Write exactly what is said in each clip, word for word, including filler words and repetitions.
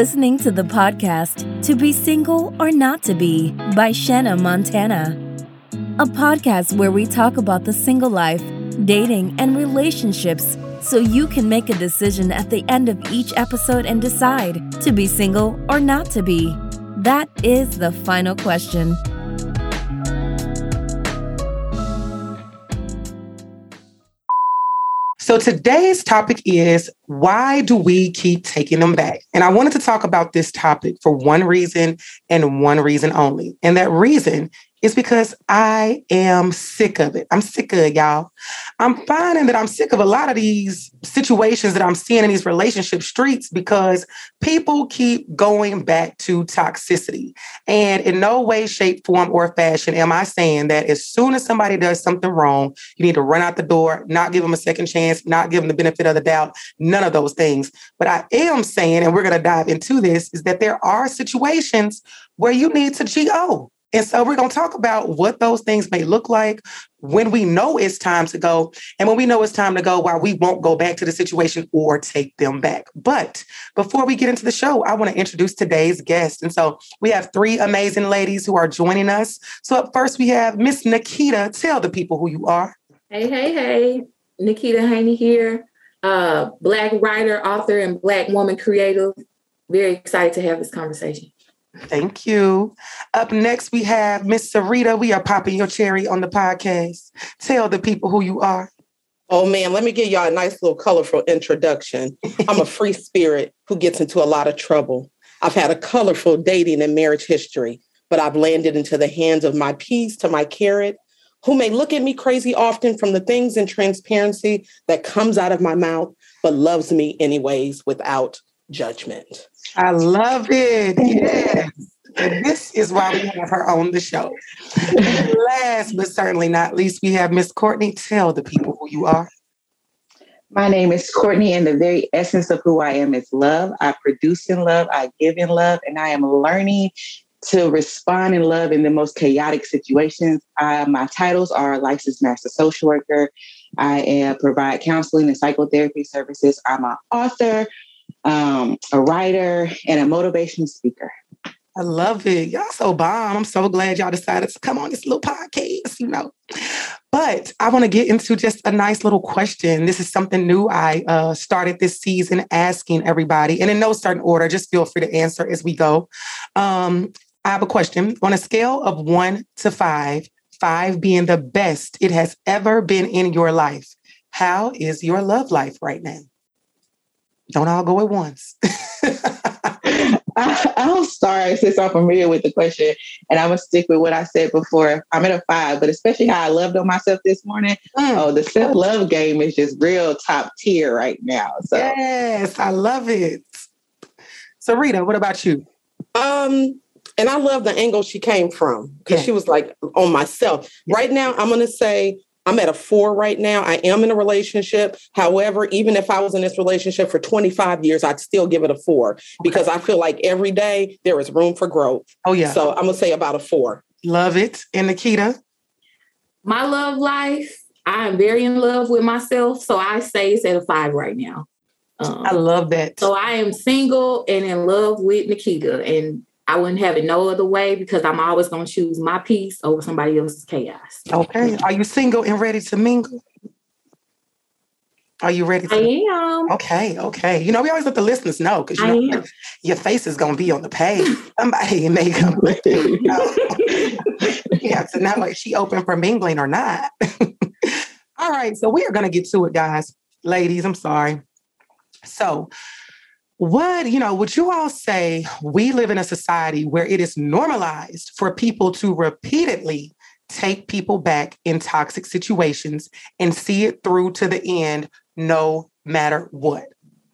listening to the podcast To Be Single or Not To Be by Shanna Montana, a podcast where we talk about the single life, dating, and relationships so you can make a decision at the end of each episode and decide to be single or not to be. That is the final question. So today's topic is, why do we keep taking them back? And I wanted to talk about this topic for one reason and one reason only. And that reason is because I am sick of it. I'm sick of it, y'all. I'm finding that I'm sick of a lot of these situations that I'm seeing in these relationship streets because people keep going back to toxicity. And in no way, shape, form, or fashion am I saying that as soon as somebody does something wrong, you need to run out the door, not give them a second chance, not give them the benefit of the doubt, none of those things. But I am saying, and we're going to dive into this, is that there are situations where you need to G O. And so we're going to talk about what those things may look like when we know it's time to go, and when we know it's time to go, why we won't go back to the situation or take them back. But before we get into the show, I want to introduce today's guest. And so we have three amazing ladies who are joining us. So up first, we have Miss Nikita. Tell the people who you are. Hey, hey, hey. Nikita Haynie here, uh, Black writer, author, and Black woman creative. Very excited to have this conversation. Thank you. Up next, we have Miss Syreeta. We are popping your cherry on the podcast. Tell the people who you are. Oh, man, let me give y'all a nice little colorful introduction. I'm a free spirit who gets into a lot of trouble. I've had a colorful dating and marriage history, but I've landed into the hands of my peas to my carrot, who may look at me crazy often from the things and transparency that comes out of my mouth, but loves me anyways without judgment. I love it. Yes. And this is why we have her on the show. And last but certainly not least, we have Miss Courtney. Tell the people who you are. My name is Courtney, and the very essence of who I am is love. I produce in love, I give in love, and I am learning to respond in love in the most chaotic situations. I, my titles are licensed master social worker. I am, provide counseling and psychotherapy services. I'm an author, um, a writer, and a motivational speaker. I love it. Y'all so bomb. I'm so glad y'all decided to come on this little podcast, you know. But I want to get into just a nice little question. This is something new I uh, started this season asking everybody. And in no certain order, just feel free to answer as we go. Um, I have a question. On a scale of one to five, five being the best it has ever been in your life, how is your love life right now? Don't all go at once. I, I'll start since I'm familiar with the question, and I'm going to stick with what I said before. I'm at a five, but especially how I loved on myself this morning. Mm. Oh, the self-love game is just real top tier right now. So yes, I love it. Syreeta, what about you? Um, and I love the angle she came from, because yeah. she was like, on myself. Yeah. Right now, I'm going to say, I'm at a four right now. I am in a relationship. However, even if I was in this relationship for twenty-five years, I'd still give it a four okay. because I feel like every day there is room for growth. Oh, yeah. So I'm going to say about a four. Love it. And Nikita? My love life, I am very in love with myself. So I say it's at a five right now. Um, I love that. So I am single and in love with Nikita. And I wouldn't have it no other way, because I'm always going to choose my peace over somebody else's chaos. Okay. Are you single and ready to mingle? Are you ready? To I am. Okay. Okay. You know, we always let the listeners know, because you know, your face is going to be on the page. Somebody may come with you. Know? Yeah. So now, like, she open for mingling or not. All right. So we are going to get to it, guys. Ladies, I'm sorry. So, what, you know, would you all say we live in a society where it is normalized for people to repeatedly take people back in toxic situations and see it through to the end, no matter what?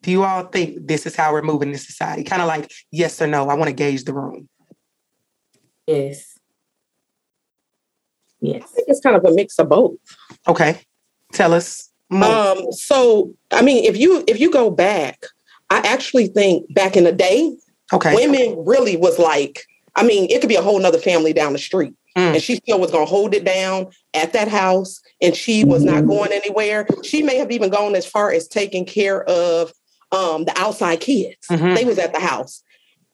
Do you all think this is how we're moving in society? Kind of like yes or no. I want to gauge the room. Yes. Yes. I think it's kind of a mix of both. Okay. Tell us more. Um, so, I mean, if you if you go back, I actually think back in the day, okay, women really was like, I mean, it could be a whole nother family down the street. Mm. And she still was going to hold it down at that house. And she was not going anywhere. She may have even gone as far as taking care of um, the outside kids. Mm-hmm. They was at the house.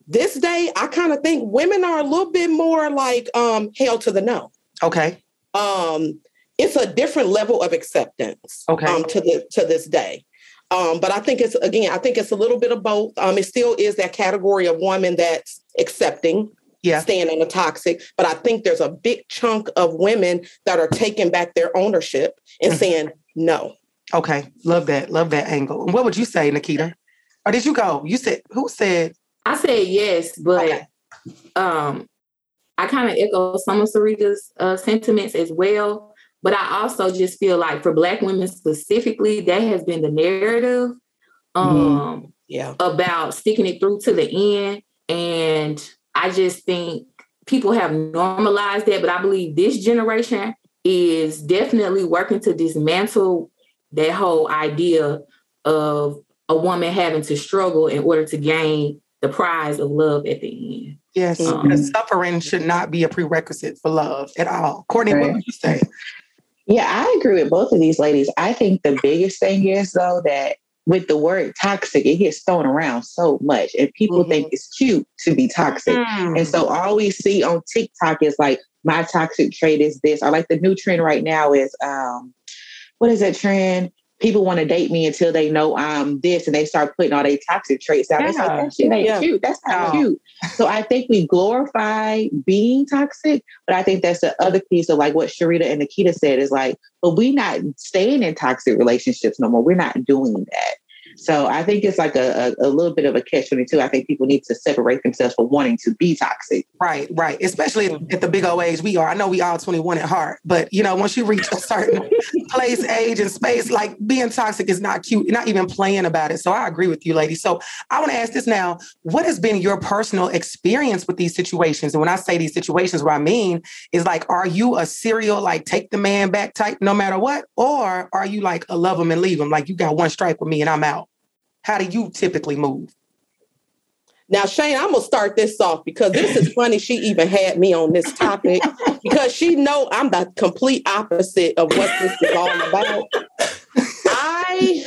this day, I kind of think women are a little bit more like um, held to the no. Okay. Um, it's a different level of acceptance. Okay. Um, to the to this day. Um, but I think it's, again, I think it's a little bit of both. Um, it still is that category of woman that's accepting, yeah, staying in a toxic. But I think there's a big chunk of women that are taking back their ownership and saying no. Okay. Love that. Love that angle. And what would you say, Nikita? Or did you go? You said, who said? I said yes, but okay. um, I kind of echo some of Syreeta's uh, sentiments as well. But I also just feel like for Black women specifically, that has been the narrative um, mm, yeah. about sticking it through to the end. And I just think people have normalized that. But I believe this generation is definitely working to dismantle that whole idea of a woman having to struggle in order to gain the prize of love at the end. Yes, um, the suffering should not be a prerequisite for love at all. Courtney, right. What would you say? Yeah, I agree with both of these ladies. I think the biggest thing is, though, that with the word toxic, it gets thrown around so much and people mm-hmm. think it's cute to be toxic. Mm-hmm. And so all we see on TikTok is like, my toxic trait is this. Or like the new trend right now is, um, what is that trend? People want to date me until they know I'm this, and they start putting all their toxic traits out. Yeah. It's like, that shit ain't yeah. cute. That's not oh. cute. So I think we glorify being toxic, but I think that's the other piece of like what Syreeta and Nikita said is like, but we're not staying in toxic relationships no more. We're not doing that. So I think it's like a, a, a little bit of a catch twenty-two. I think people need to separate themselves from wanting to be toxic. Right, right. Especially at the big old age we are. I know we all twenty-one at heart, but you know, once you reach a certain place, age, and space, like being toxic is not cute, not even playing about it. So I agree with you, ladies. So I want to ask this now, what has been your personal experience with these situations? And when I say these situations, what I mean is like, are you a serial, like take the man back type no matter what? Or are you like a love him and leave him? Like you got one strike with me and I'm out. How do you typically move? Now, Shane, I'm going to start this off because this is funny. She even had me on this topic because she know I'm the complete opposite of what this is all about. I,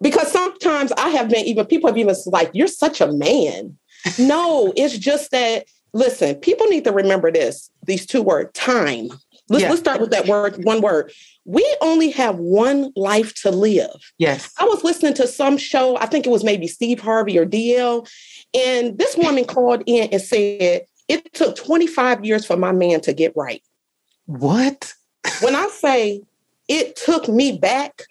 because sometimes I have been even, people have even like, you're such a man. No, it's just that, listen, people need to remember this, these two words, time. Let's, yes. let's start with that word, one word. We only have one life to live. Yes. I was listening to some show, I think it was maybe Steve Harvey or D L, and this woman called in and said, it took twenty-five years for my man to get right. What? When I say it took me back,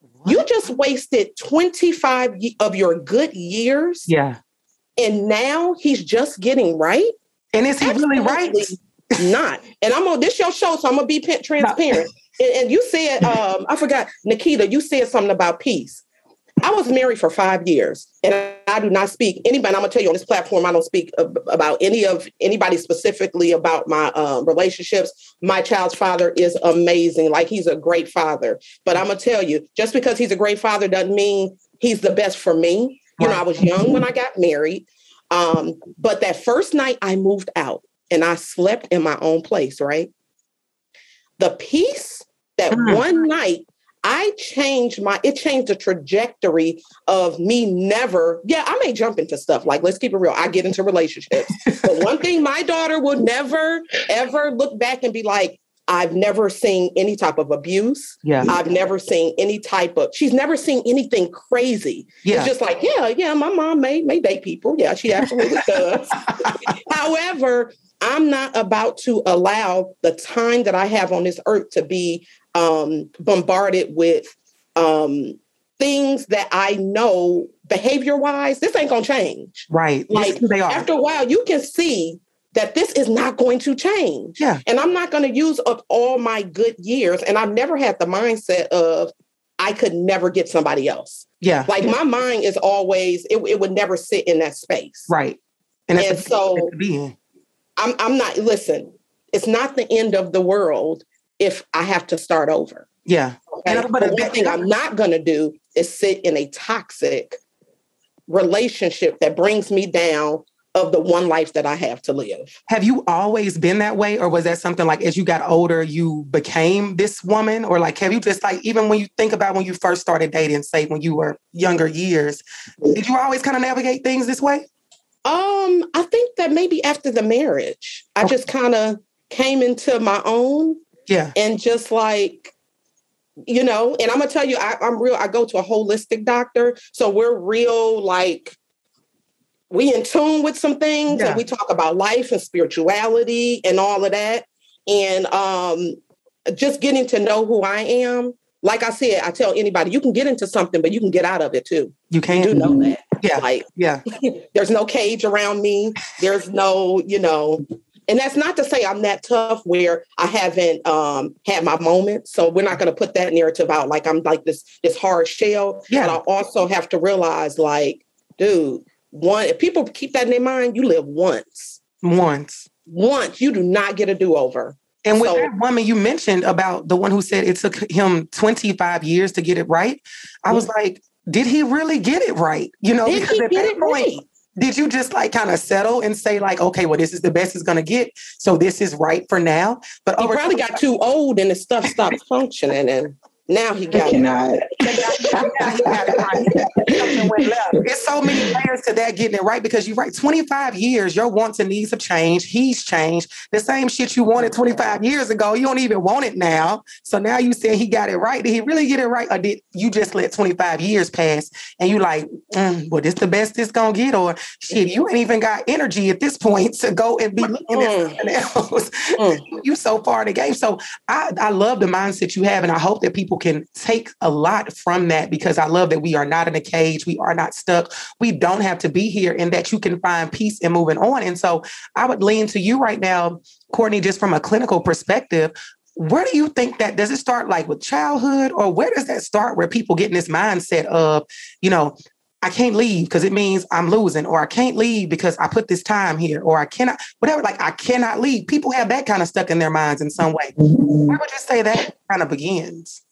what? You just wasted twenty-five of your good years. Yeah. And now he's just getting right? And is he Absolutely. really right? Not. And I'm on this your show, so I'm gonna be transparent. No. and, and you said, um, I forgot, Nikita, you said something about peace. I was married for five years, and I do not speak anybody. I'm gonna tell you on this platform, I don't speak ab- about any of anybody specifically about my uh, relationships. My child's father is amazing; like he's a great father. But I'm gonna tell you, just because he's a great father doesn't mean he's the best for me. You know, I was young when I got married, um, but that first night I moved out. And I slept in my own place, right? The peace that mm. one night I changed my, it changed the trajectory of me never, yeah, I may jump into stuff. Like, let's keep it real. I get into relationships. But one thing my daughter will never, ever look back and be like, I've never seen any type of abuse. Yeah. I've never seen any type of, she's never seen anything crazy. Yeah. It's just like, yeah, yeah, my mom may, may date people. Yeah, she absolutely does. However, I'm not about to allow the time that I have on this earth to be um, bombarded with um, things that I know behavior-wise, this ain't going to change. Right. Like yes, they are. After a while, you can see that this is not going to change. Yeah. And I'm not going to use up all my good years. And I've never had the mindset of I could never get somebody else. Yeah. Like my mind is always, it, it would never sit in that space. Right. And, and that's so... That's I'm, I'm not, listen, it's not the end of the world if I have to start over. Yeah. Okay? And but one thing I'm not going to do is sit in a toxic relationship that brings me down of the one life that I have to live. Have you always been that way? Or was that something like as you got older, you became this woman? Or like, have you just like, even when you think about when you first started dating, say when you were younger years, did you always kind of navigate things this way? Um, I think that maybe after the marriage, I okay. just kind of came into my own. Yeah. And just like, you know, and I'm going to tell you, I, I'm real. I go to a holistic doctor. So we're real, like, we in tune with some things, yeah. and we talk about life and spirituality and all of that. And um, just getting to know who I am. Like I said, I tell anybody, you can get into something, but you can get out of it too. You can. You do know that. Yeah. Like, yeah. There's no cage around me. There's no, you know, and that's not to say I'm that tough where I haven't um, had my moments. So we're not going to put that narrative out. Like I'm like this, this hard shell. Yeah. But I also have to realize like, dude, one, if people keep that in their mind, you live once. Once. Once. You do not get a do-over. And with so, that woman you mentioned about the one who said it took him twenty-five years to get it right, I was like, did he really get it right? You know, because at that point, right? Did you just like kind of settle and say like, okay, well, this is the best it's going to get. So this is right for now. But he probably got too old and the stuff stopped functioning. And now he got it right. It's so many layers to that getting it right, because you're right. twenty-five years, your wants and needs have changed. He's changed. The same shit you wanted twenty-five years ago, you don't even want it now. So now you saying he got it right. Did he really get it right? Or did you just let twenty-five years pass and you like, mm, well, this the best it's going to get? Or shit, you ain't even got energy at this point to go and be looking mm. at something else. Mm. You so far in the game. So I, I love the mindset you have. And I hope that people can take a lot from that, because I love that we are not in a cage. We are not stuck. We don't have to be here, and that you can find peace in moving on. And so I would lean to you right now, Courtney, just from a clinical perspective, where do you think that, does it start like with childhood, or where does that start where people get in this mindset of, you know, I can't leave because it means I'm losing, or I can't leave because I put this time here, or I cannot, whatever, like I cannot leave. People have that kind of stuck in their minds in some way. Where would you say that kind of begins?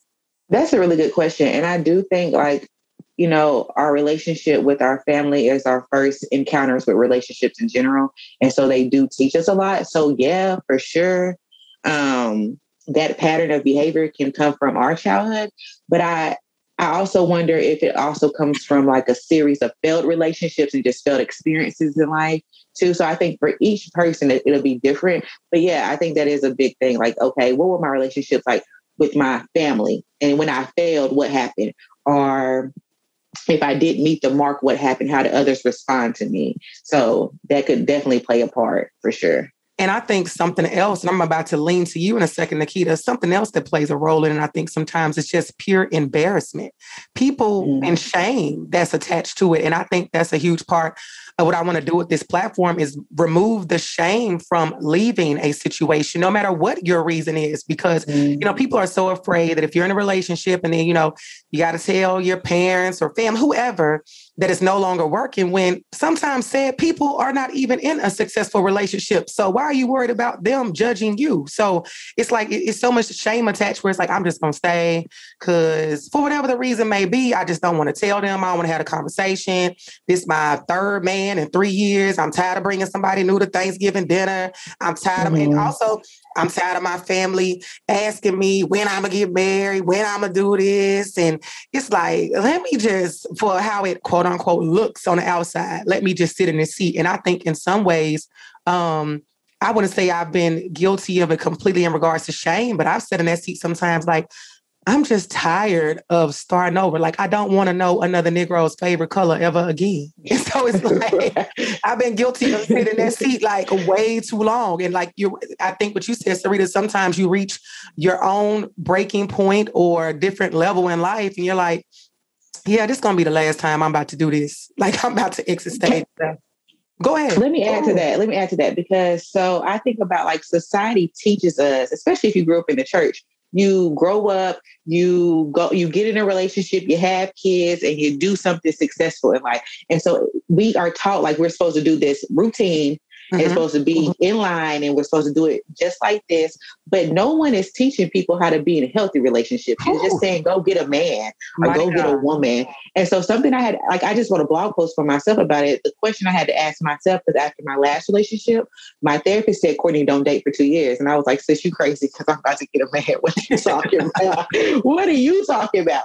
That's a really good question. And I do think like, you know, our relationship with our family is our first encounters with relationships in general. And so they do teach us a lot. So yeah, for sure. Um, that pattern of behavior can come from our childhood. But I, I also wonder if it also comes from like a series of failed relationships and just failed experiences in life too. So I think for each person, it, it'll be different. But yeah, I think that is a big thing. Like, okay, what were my relationships like with my family? And when I failed, what happened? Or if I didn't meet the mark, what happened? How did others respond to me? So that could definitely play a part for sure. And I think something else, and I'm about to lean to you in a second, Nikita, something else that plays a role in it, and I think sometimes it's just pure embarrassment, people mm-hmm. and shame that's attached to it. And I think that's a huge part of what I want to do with this platform is remove the shame from leaving a situation, no matter what your reason is, because, mm-hmm. you know, people are so afraid that if you're in a relationship and then, you know, you got to tell your parents or family, whoever, that it's no longer working, when sometimes said people are not even in a successful relationship. So why are you worried about them judging you? So it's like, it's so much shame attached where it's like, I'm just going to stay because for whatever the reason may be, I just don't want to tell them. I don't want to have a conversation. This is my third man in three years. I'm tired of bringing somebody new to Thanksgiving dinner. I'm tired mm-hmm. of, and also I'm tired of my family asking me when I'm going to get married, when I'm going to do this. And it's like, let me just, for how it quote unquote looks on the outside, let me just sit in this seat. And I think in some ways, um, I wouldn't say I've been guilty of it completely in regards to shame, but I've sat in that seat sometimes like, I'm just tired of starting over. Like, I don't want to know another Negro's favorite color ever again. And so it's like, I've been guilty of sitting in that seat like way too long. And like, you, I think what you said, Syreeta, sometimes you reach your own breaking point or different level in life. And you're like, yeah, this is going to be the last time I'm about to do this. Like, I'm about to exit stage. Go ahead. Let me add to that. Let me add to that, because so I think about like society teaches us, especially if you grew up in the church, you grow up, you go, you get in a relationship, you have kids, and you do something successful in life. And so we are taught like we're supposed to do this routine. Mm-hmm. It's supposed to be in line, and we're supposed to do it just like this. But no one is teaching people how to be in a healthy relationship. You're oh. just saying, go get a man or My go God. get a woman. And so something I had, like, I just wrote a blog post for myself about it. The question I had to ask myself, because after my last relationship, my therapist said, Courtney, don't date for two years. And I was like, sis, you crazy, because I'm about to get a man. What are you talking about? What are you talking about?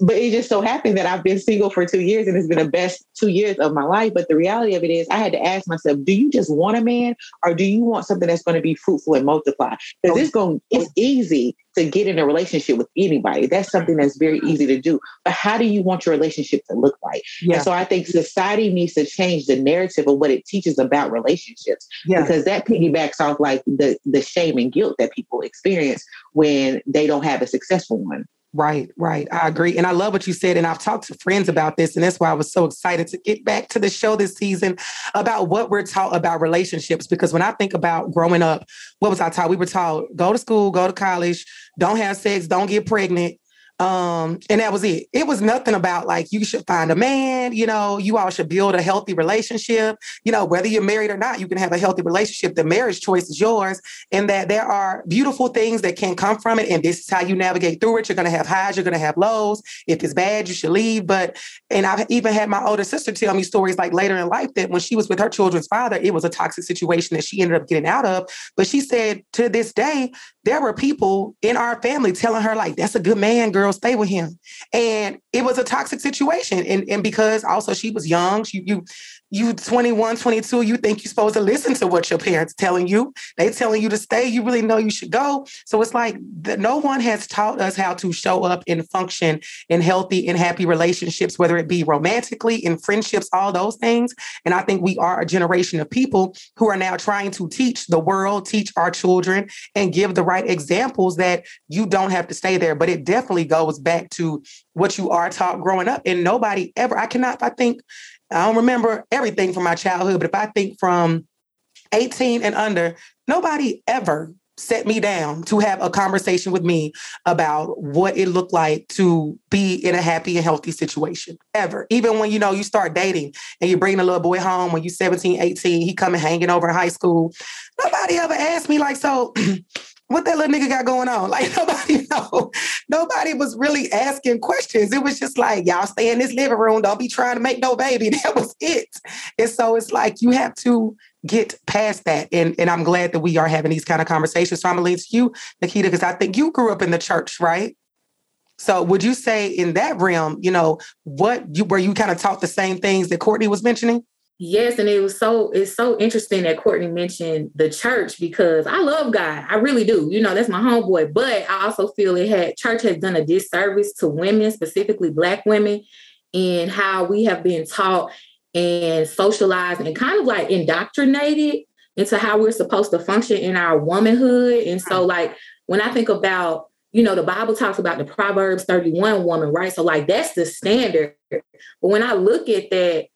But it just so happened that I've been single for two years and it's been the best two years of my life. But the reality of it is I had to ask myself, do you just want a man or do you want something that's going to be fruitful and multiply? Because it's going, it's easy to get in a relationship with anybody. That's something that's very easy to do. But how do you want your relationship to look like? Yeah. And so I think society needs to change the narrative of what it teaches about relationships, yeah. because that piggybacks off like the, the shame and guilt that people experience when they don't have a successful one. Right, right. I agree. And I love what you said. And I've talked to friends about this. And that's why I was so excited to get back to the show this season about what we're taught about relationships. Because when I think about growing up, what was I taught? We were taught, go to school, go to college, don't have sex, don't get pregnant. Um, and that was it. It was nothing about like, you should find a man, you know, you all should build a healthy relationship. You know, whether you're married or not, you can have a healthy relationship. The marriage choice is yours, and that there are beautiful things that can come from it. And this is how you navigate through it. You're going to have highs, you're going to have lows. If it's bad, you should leave. But, and I've even had my older sister tell me stories like later in life that when she was with her children's father, it was a toxic situation that she ended up getting out of. But she said to this day, there were people in our family telling her like, that's a good man, girl. Stay with him. And it was a toxic situation. And, and because also she was young, she, you, you twenty-one, twenty-two, you think you're supposed to listen to what your parents telling you. They telling you to stay. You really know you should go. So it's like the, no one has taught us how to show up and function in healthy and happy relationships, whether it be romantically, in friendships, all those things. And I think we are a generation of people who are now trying to teach the world, teach our children, and give the right examples that you don't have to stay there. But it definitely goes back to what you are taught growing up. And nobody ever, I cannot, I think, I don't remember everything from my childhood, but if I think from eighteen and under, nobody ever set me down to have a conversation with me about what it looked like to be in a happy and healthy situation ever. Even when, you know, you start dating and you bring a little boy home when you're seventeen, eighteen, he coming hanging over in high school. Nobody ever asked me like, so what that little nigga got going on? Like nobody know. Nobody was really asking questions. It was just like, y'all stay in this living room. Don't be trying to make no baby. That was it. And so it's like, you have to get past that. And, and I'm glad that we are having these kind of conversations. So I'm going to lean to you, Nikita, because I think you grew up in the church, right? So would you say in that realm, you know, what you, were you kind of taught the same things that Courtney was mentioning? Yes. And it was so, it's so interesting that Courtney mentioned the church, because I love God. I really do. You know, that's my homeboy, but I also feel it had, church has done a disservice to women, specifically Black women, in how we have been taught and socialized and kind of like indoctrinated into how we're supposed to function in our womanhood. And so like, when I think about, you know, the Bible talks about the Proverbs thirty-one woman, right? So like, that's the standard. But when I look at that,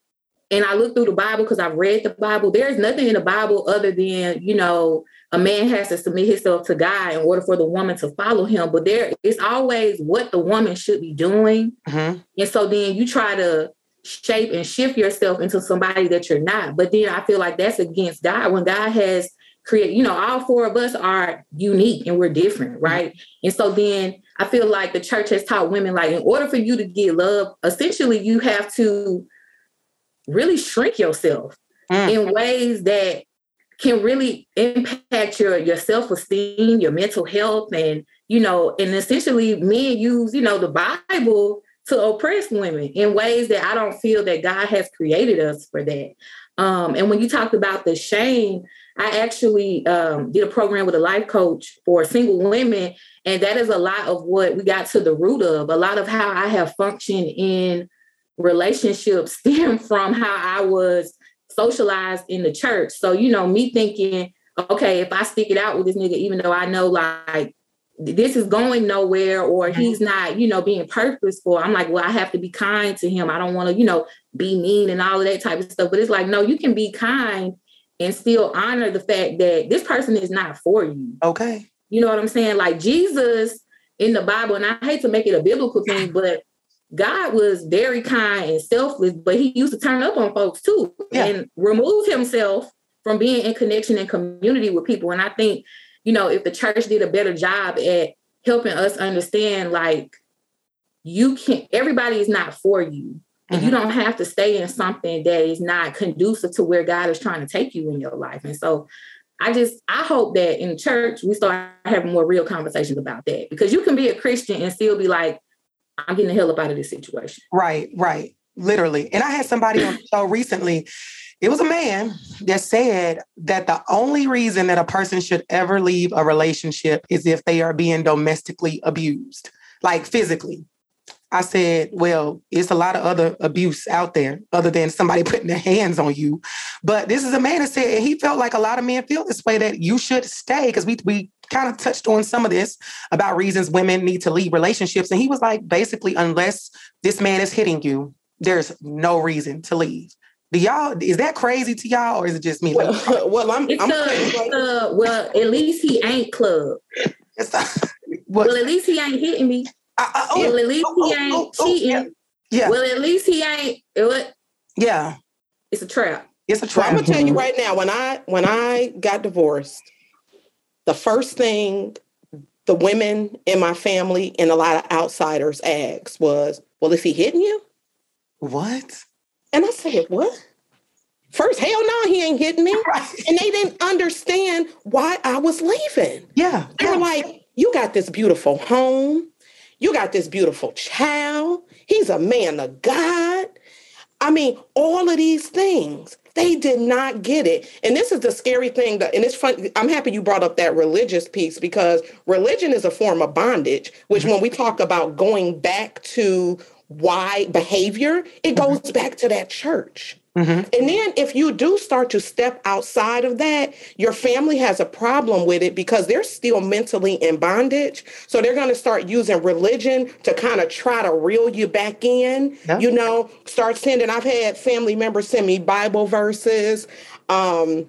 and I look through the Bible because I've read the Bible, there's nothing in the Bible other than, you know, a man has to submit himself to God in order for the woman to follow him. But there it's always what the woman should be doing. Mm-hmm. And so then you try to shape and shift yourself into somebody that you're not. But then I feel like that's against God when God has created, you know, all four of us are unique and we're different. Right. Mm-hmm. And so then I feel like the church has taught women, like in order for you to get love, essentially you have to really shrink yourself mm. in ways that can really impact your, your self-esteem, your mental health. And, you know, and essentially men use, you know, the Bible to oppress women in ways that I don't feel that God has created us for that. Um, and when you talked about the shame, I actually um, did a program with a life coach for single women. And that is a lot of what we got to the root of. A lot of how I have functioned in relationships stem from how I was socialized in the church. So, you know, me thinking, okay, if I stick it out with this nigga, even though I know like this is going nowhere or he's not, you know, being purposeful, I'm like, well, I have to be kind to him. I don't want to, you know, be mean and all of that type of stuff. But it's like, no, you can be kind and still honor the fact that this person is not for you. Okay. You know what I'm saying? Like Jesus in the Bible, and I hate to make it a biblical thing, but God was very kind and selfless, but he used to turn up on folks too yeah. and remove himself from being in connection and community with people. And I think, you know, if the church did a better job at helping us understand, like you can't, everybody is not for you and mm-hmm. you don't have to stay in something that is not conducive to where God is trying to take you in your life. And so I just, I hope that in church, we start having more real conversations about that, because you can be a Christian and still be like, I'm getting the hell up out of this situation. Right, right. Literally. And I had somebody on the show recently. It was a man that said that the only reason that a person should ever leave a relationship is if they are being domestically abused, like physically. I said, well, it's a lot of other abuse out there other than somebody putting their hands on you. But this is a man that said, and he felt like a lot of men feel this way, that you should stay. Because we we kind of touched on some of this about reasons women need to leave relationships. And he was like, basically, unless this man is hitting you, there's no reason to leave. Do y'all, is that crazy to y'all or is it just me? Well, like, well I'm, I'm a, crazy. A, well, at least he ain't club. A, well, well, at least he ain't hitting me. I, I, oh, well, at least oh, he ain't oh, oh, cheating. Yeah, yeah. Well, at least he ain't. It, yeah. It's a trap. It's a trap. I'm gonna tell you right now. When I when I got divorced, the first thing the women in my family and a lot of outsiders asked was, "Well, is he hitting you?" What? And I said, "What?" First, hell no, he ain't hitting me. Right. And they didn't understand why I was leaving. Yeah. They yeah. were like, "You got this beautiful home. You got this beautiful child. He's a man of God." I mean, all of these things. They did not get it. And this is the scary thing. That, and it's fun. I'm happy you brought up that religious piece, because religion is a form of bondage, which when we talk about going back to why behavior, it goes mm-hmm. back to that church. Mm-hmm. And then if you do start to step outside of that, your family has a problem with it because they're still mentally in bondage. So they're going to start using religion to kind of try to reel you back in, yeah. you know, start sending. I've had family members send me Bible verses. Um,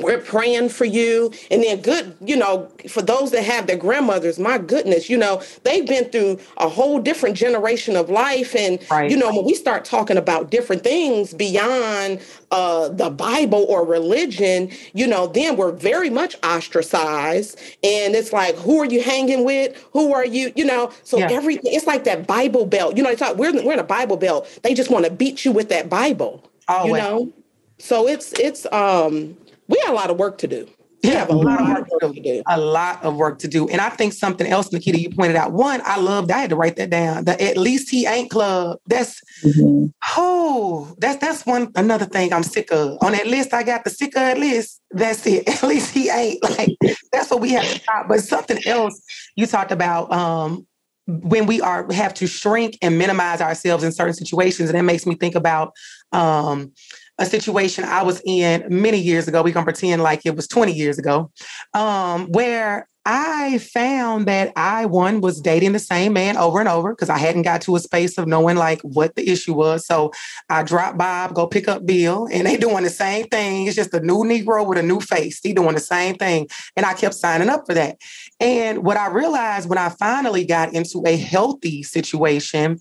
we're praying for you. And then good, you know, for those that have their grandmothers, my goodness, you know, they've been through a whole different generation of life. And, right. you know, when we start talking about different things beyond uh, the Bible or religion, you know, then we're very much ostracized. And it's like, who are you hanging with? Who are you? You know, so yeah. everything, it's like that Bible belt. You know, it's like we're, we're in a Bible belt. They just want to beat you with that Bible, Always. you know? So it's, it's, um, we have a lot of work to do. We yeah, have a lot, lot of work, work to do. A lot of work to do. And I think something else, Nikita, you pointed out. One, I loved, I had to write that down. The at least he ain't club. That's, mm-hmm. oh, that's that's one, another thing I'm sick of. On that list, I got the sick of list. That's it. At least he ain't. Like, that's what we have to stop. But something else you talked about, um, when we are have to shrink and minimize ourselves in certain situations. And that makes me think about, um, a situation I was in many years ago. We're going to pretend like it was twenty years ago, um, where I found that I, one, was dating the same man over and over because I hadn't got to a space of knowing like what the issue was. So I dropped Bob, go pick up Bill, and they doing the same thing. It's just a new Negro with a new face. He doing the same thing. And I kept signing up for that. And what I realized when I finally got into a healthy situation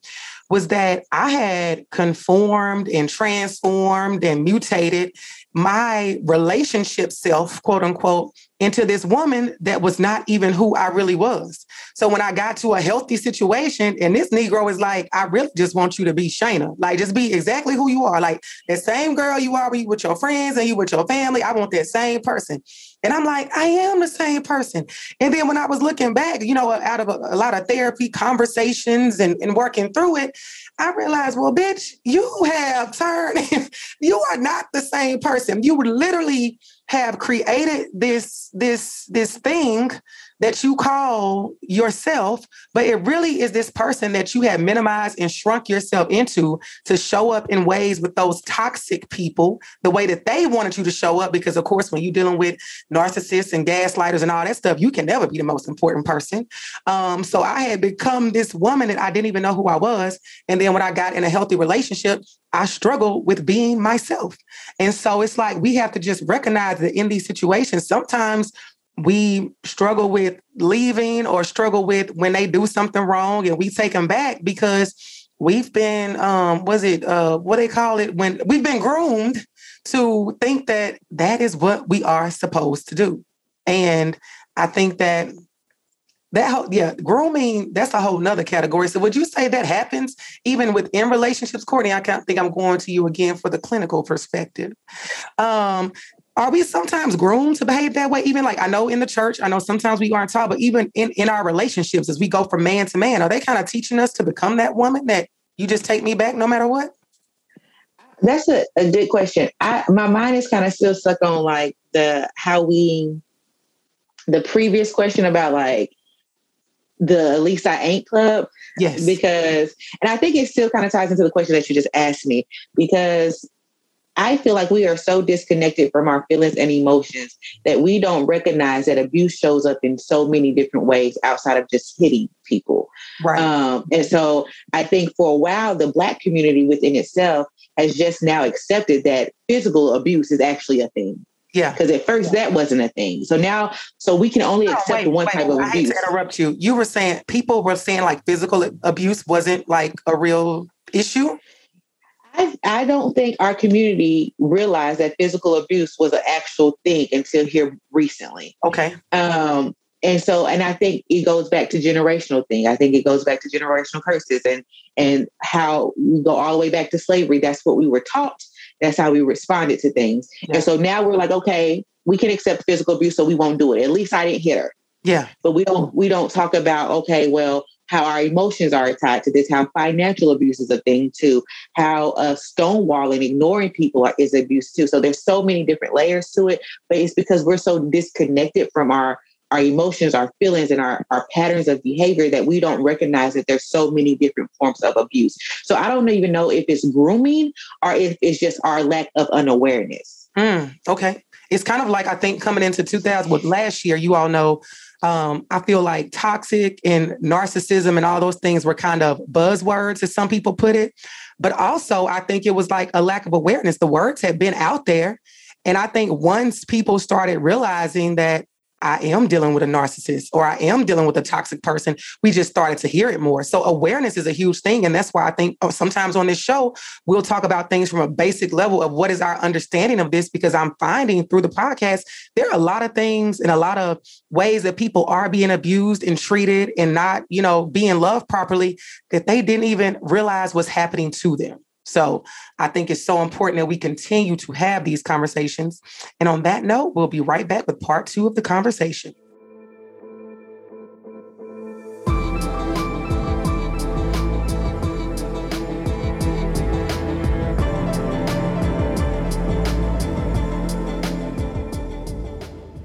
was that I had conformed and transformed and mutated my relationship self, quote unquote, into this woman that was not even who I really was. So when I got to a healthy situation and this Negro is like, I really just want you to be Shayna. Like, just be exactly who you are. Like that same girl you are with your friends and you with your family. I want that same person. And I'm like, I am the same person. And then when I was looking back, you know, out of a, a lot of therapy conversations and, and working through it, I realized, well, bitch, you have turned, you are not the same person. You would literally have created this, this, this thing that you call yourself, but it really is this person that you have minimized and shrunk yourself into to show up in ways with those toxic people, the way that they wanted you to show up. Because of course, when you're dealing with narcissists and gaslighters and all that stuff, you can never be the most important person. Um, so I had become this woman that I didn't even know who I was. And then when I got in a healthy relationship, I struggle with being myself. And so it's like, we have to just recognize that in these situations, sometimes we struggle with leaving or struggle with when they do something wrong and we take them back because we've been, um, was it, uh, what they call it? When we've been groomed to think that that is what we are supposed to do. And I think that that whole, yeah, grooming, that's a whole nother category. So would you say that happens even within relationships? Courtney, I can't think I'm going to you again for the clinical perspective. Um, are we sometimes groomed to behave that way? Even like, I know in the church, I know sometimes we aren't taught, but even in, in our relationships, as we go from man to man, are they kind of teaching us to become that woman that you just take me back no matter what? That's a, a good question. I, my mind is kind of still stuck on like the, how we, the previous question about like the at least I ain't club. Yes. Because, and I think it still kind of ties into the question that you just asked me, because I feel like we are so disconnected from our feelings and emotions that we don't recognize that abuse shows up in so many different ways outside of just hitting people. Right. Um, and so I think for a while, the Black community within itself has just now accepted that physical abuse is actually a thing. Yeah. Because at first yeah. that wasn't a thing. So now, so we can only no, accept wait, one wait, type of abuse. I hate to interrupt you. You were saying, people were saying like physical abuse wasn't like a real issue? I, I don't think our community realized that physical abuse was an actual thing until here recently. Okay. Um, and so, and I think it goes back to generational thing. I think it goes back to generational curses and, and how we go all the way back to slavery. That's what we were taught. That's how we responded to things. Yeah. And so now we're like, okay, we can accept physical abuse, so we won't do it. At least I didn't hit her. Yeah. But we don't, we don't talk about, okay, well, how our emotions are tied to this, how financial abuse is a thing too, how uh, stonewalling, ignoring people are, is abuse too. So there's so many different layers to it, but it's because we're so disconnected from our, our emotions, our feelings, and our, our patterns of behavior that we don't recognize that there's so many different forms of abuse. So I don't even know if it's grooming or if it's just our lack of unawareness. Mm, okay. It's kind of like, I think coming into two thousand, with last year, you all know, Um, I feel like toxic and narcissism and all those things were kind of buzzwords, as some people put it. But also, I think it was like a lack of awareness. The words had been out there. And I think once people started realizing that I am dealing with a narcissist or I am dealing with a toxic person, we just started to hear it more. So awareness is a huge thing. And that's why I think oh, sometimes on this show, we'll talk about things from a basic level of what is our understanding of this, because I'm finding through the podcast, there are a lot of things and a lot of ways that people are being abused and treated and not, you know, being loved properly that they didn't even realize was happening to them. So I think it's so important that we continue to have these conversations. And on that note, we'll be right back with part two of the conversation.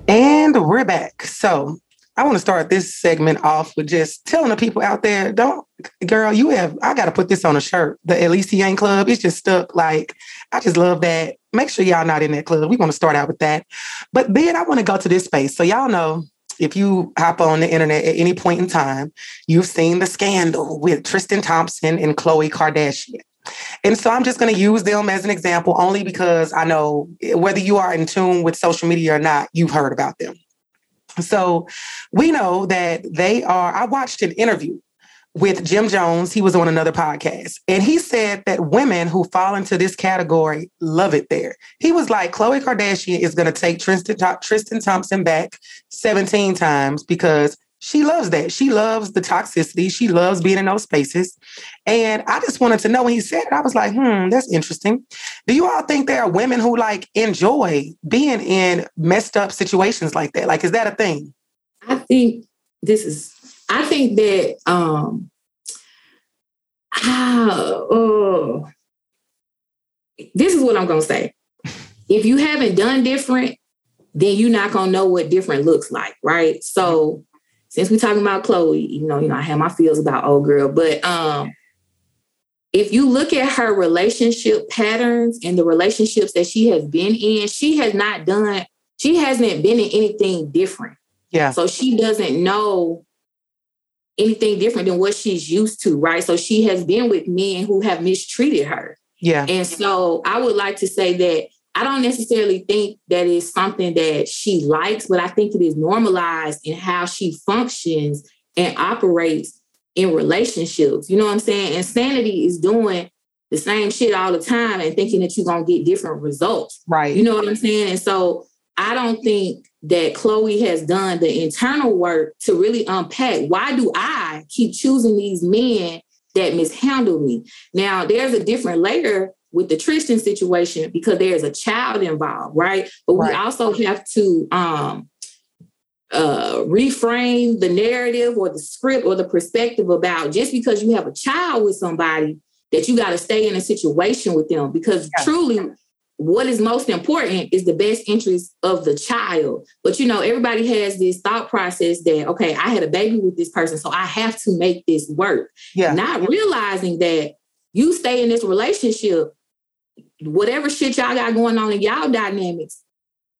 And we're back. So I want to start this segment off with just telling the people out there, don't, girl, you have, I got to put this on a shirt. The At Least He Ain't Club, it's just stuck. Like, I just love that. Make sure y'all not in that club. We want to start out with that. But then I want to go to this space. So y'all know, if you hop on the internet at any point in time, you've seen the scandal with Tristan Thompson and Khloe Kardashian. And so I'm just going to use them as an example only because I know whether you are in tune with social media or not, you've heard about them. So we know that they are, I watched an interview with Jim Jones. He was on another podcast and he said that women who fall into this category love it there. He was like, Khloe Kardashian is going to take Tristan, Tristan Thompson back seventeen times because she loves that. She loves the toxicity. She loves being in those spaces. And I just wanted to know when he said it, I was like, hmm, that's interesting. Do you all think there are women who like enjoy being in messed up situations like that? Like, is that a thing? I think this is, I think that, um, oh, uh, this is what I'm going to say. If you haven't done different, then you're not going to know what different looks like. Right. So since we're talking about Khloe, you know, you know, I have my feels about old girl, but um, if you look at her relationship patterns and the relationships that she has been in, she has not done, she hasn't been in anything different. Yeah. So she doesn't know anything different than what she's used to, right? So she has been with men who have mistreated her. Yeah. And so I would like to say that I don't necessarily think that is something that she likes, but I think it is normalized in how she functions and operates in relationships. You know what I'm saying? Insanity is doing the same shit all the time and thinking that you're going to get different results. Right. You know what I'm saying? And so I don't think that Khloe has done the internal work to really unpack. Why do I keep choosing these men that mishandle me? Now, there's a different layer with the Tristan situation because there is a child involved, right? But right. we also have to um, uh, reframe the narrative or the script or the perspective about just because you have a child with somebody that you got to stay in a situation with them, because yeah. truly what is most important is the best interest of the child. But, you know, everybody has this thought process that, okay, I had a baby with this person, so I have to make this work. Yeah. Not realizing that you stay in this relationship, whatever shit y'all got going on in y'all dynamics,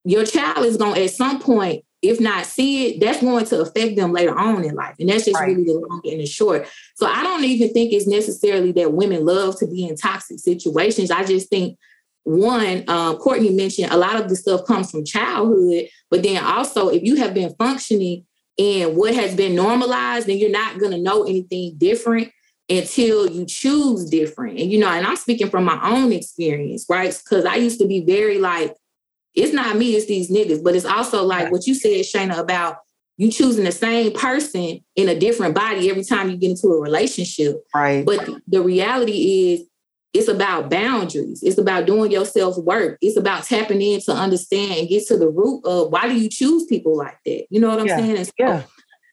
your child is going to, at some point, if not see it, that's going to affect them later on in life. And that's just right. really the long and the short. So I don't even think it's necessarily that women love to be in toxic situations. I just think, one, uh, Courtney mentioned a lot of the stuff comes from childhood, but then also if you have been functioning in what has been normalized, then you're not going to know anything different until you choose different. And, you know, and I'm speaking from my own experience, right? Because I used to be very like, it's not me, it's these niggas. But it's also like what you said, Shayna, about you choosing the same person in a different body every time you get into a relationship. Right. But the reality is, it's about boundaries. It's about doing your self-work. It's about tapping in to understand and get to the root of why do you choose people like that? You know what I'm yeah. saying? And so yeah.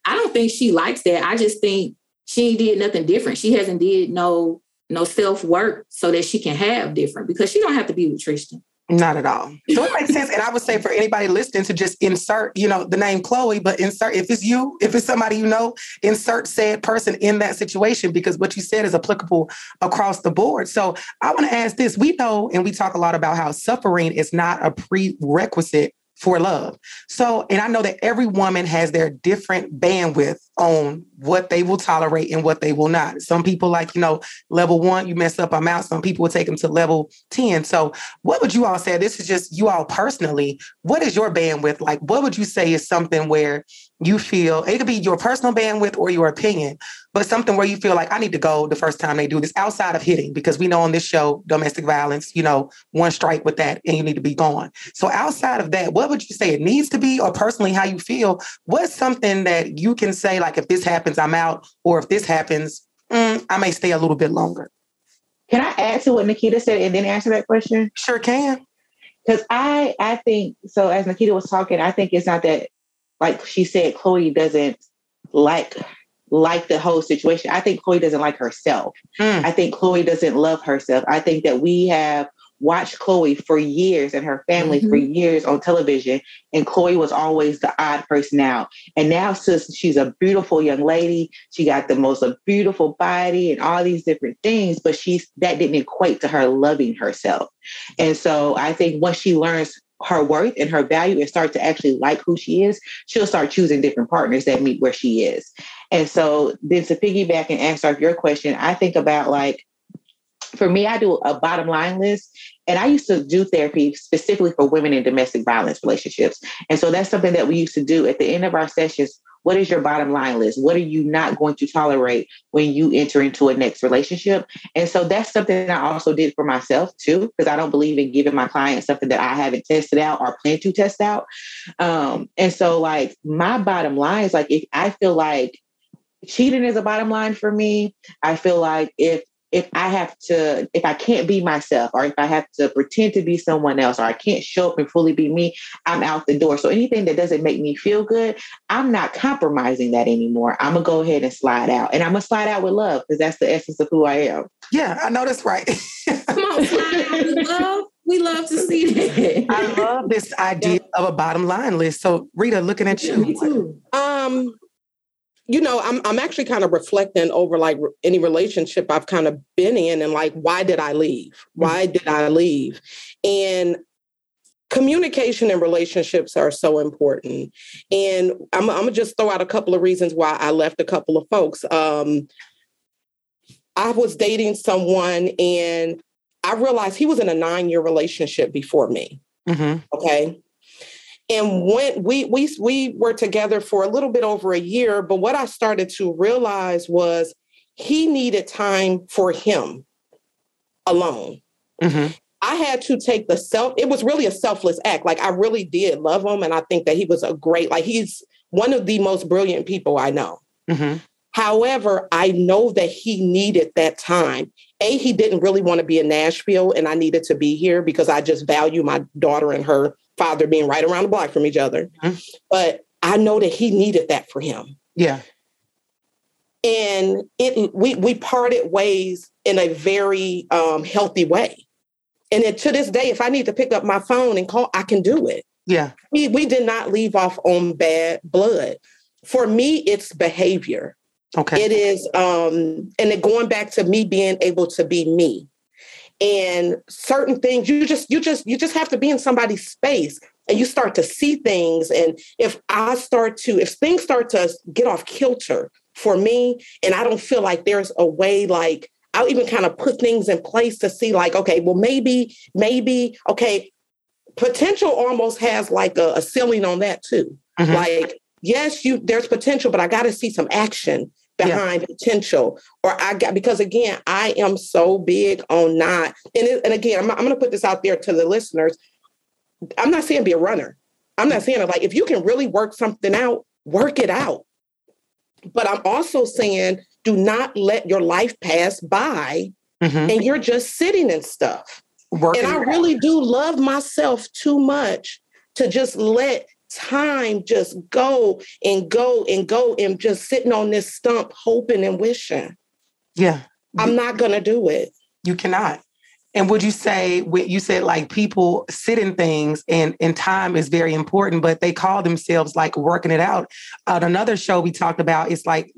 I don't think she likes that. I just think she did nothing different. She hasn't did no, no self-work so that she can have different, because she don't have to be with Tristan. Not at all. So it makes sense. And I would say for anybody listening to just insert, you know, the name Khloe, but insert, if it's you, if it's somebody you know, insert said person in that situation, because what you said is applicable across the board. So I want to ask this. We know, and we talk a lot about how suffering is not a prerequisite for love. So, and I know that every woman has their different bandwidth on what they will tolerate and what they will not. Some people like, you know, level one, you mess up, I'm out. Some people will take them to level ten. So what would you all say? This is just you all personally. What is your bandwidth? Like, what would you say is something where you feel, it could be your personal bandwidth or your opinion, but something where you feel like I need to go the first time they do this, outside of hitting, because we know on this show, domestic violence, you know, one strike with that and you need to be gone. So outside of that, what would you say it needs to be, or personally how you feel? What's something that you can say, like, if this happens, I'm out, or if this happens, mm, I may stay a little bit longer? Can I add to what Nikita said and then answer that question? Sure can. Because I, I think, so as Nikita was talking, I think it's not that, like she said, Khloe doesn't like like the whole situation. I think Khloe doesn't like herself. Mm. I think Khloe doesn't love herself. I think that we have watched Khloe for years and her family mm-hmm. for years on television, and Khloe was always the odd person out. And now, sis, she's a beautiful young lady. She got the most beautiful body and all these different things, but she's that didn't equate to her loving herself. And so I think once she learns her worth and her value and start to actually like who she is, she'll start choosing different partners that meet where she is. And so then to piggyback and answer your question, I think about, like, for me, I do a bottom line list, and I used to do therapy specifically for women in domestic violence relationships. And so that's something that we used to do at the end of our sessions. What is your bottom line list? What are you not going to tolerate when you enter into a next relationship? And so that's something I also did for myself too, because I don't believe in giving my clients something that I haven't tested out or plan to test out. Um, and so, like, my bottom line is, like, if I feel like cheating is a bottom line for me, I feel like if If I have to, if I can't be myself, or if I have to pretend to be someone else, or I can't show up and fully be me, I'm out the door. So anything that doesn't make me feel good, I'm not compromising that anymore. I'm going to go ahead and slide out. And I'm going to slide out with love, because that's the essence of who I am. Yeah, I know that's right. Come on, slide out with love. We love to see that. I love this idea of a bottom line list. So, Rita, looking at you. Me too. Um... You know, I'm I'm actually kind of reflecting over, like, re- any relationship I've kind of been in, and, like, why did I leave? Why did I leave? And communication and relationships are so important. And I'm, I'm going to just throw out a couple of reasons why I left a couple of folks. Um, I was dating someone, and I realized he was in a nine-year relationship before me. Mm-hmm. Okay. And when we we we were together for a little bit over a year, but what I started to realize was he needed time for him alone. Mm-hmm. I had to take the self, it was really a selfless act. Like, I really did love him. And I think that he was a great, like, he's one of the most brilliant people I know. Mm-hmm. However, I know that he needed that time. A, he didn't really want to be in Nashville, and I needed to be here because I just value my daughter and her father being right around the block from each other. Mm-hmm. But I know that he needed that for him. Yeah. And it we we parted ways in a very um, healthy way. And then to this day, if I need to pick up my phone and call, I can do it. Yeah. We, we did not leave off on bad blood. For me, it's behavior. Okay. It is, um, and then going back to me being able to be me, and certain things you just, you just, you just have to be in somebody's space, and you start to see things. And if I start to, if things start to get off kilter for me, and I don't feel like there's a way, like I'll even kind of put things in place to see, like, okay, well, maybe, maybe, okay, potential almost has like a, a ceiling on that too, mm-hmm. like. Yes, you there's potential, but I got to see some action behind yeah. potential. Or I got, because again, I am so big on not. And, it, and again, I'm, I'm going to put this out there to the listeners. I'm not saying be a runner. I'm not saying it, like if you can really work something out, work it out. But I'm also saying do not let your life pass by mm-hmm. and you're just sitting and stuff. Working and I really out. do love myself too much to just let time just go and go and go and just sitting on this stump, hoping and wishing. Yeah. I'm not going to do it. You cannot. And would you say, you said like people sit in things and, and time is very important, but they call themselves like working it out. On another show we talked about, it's like,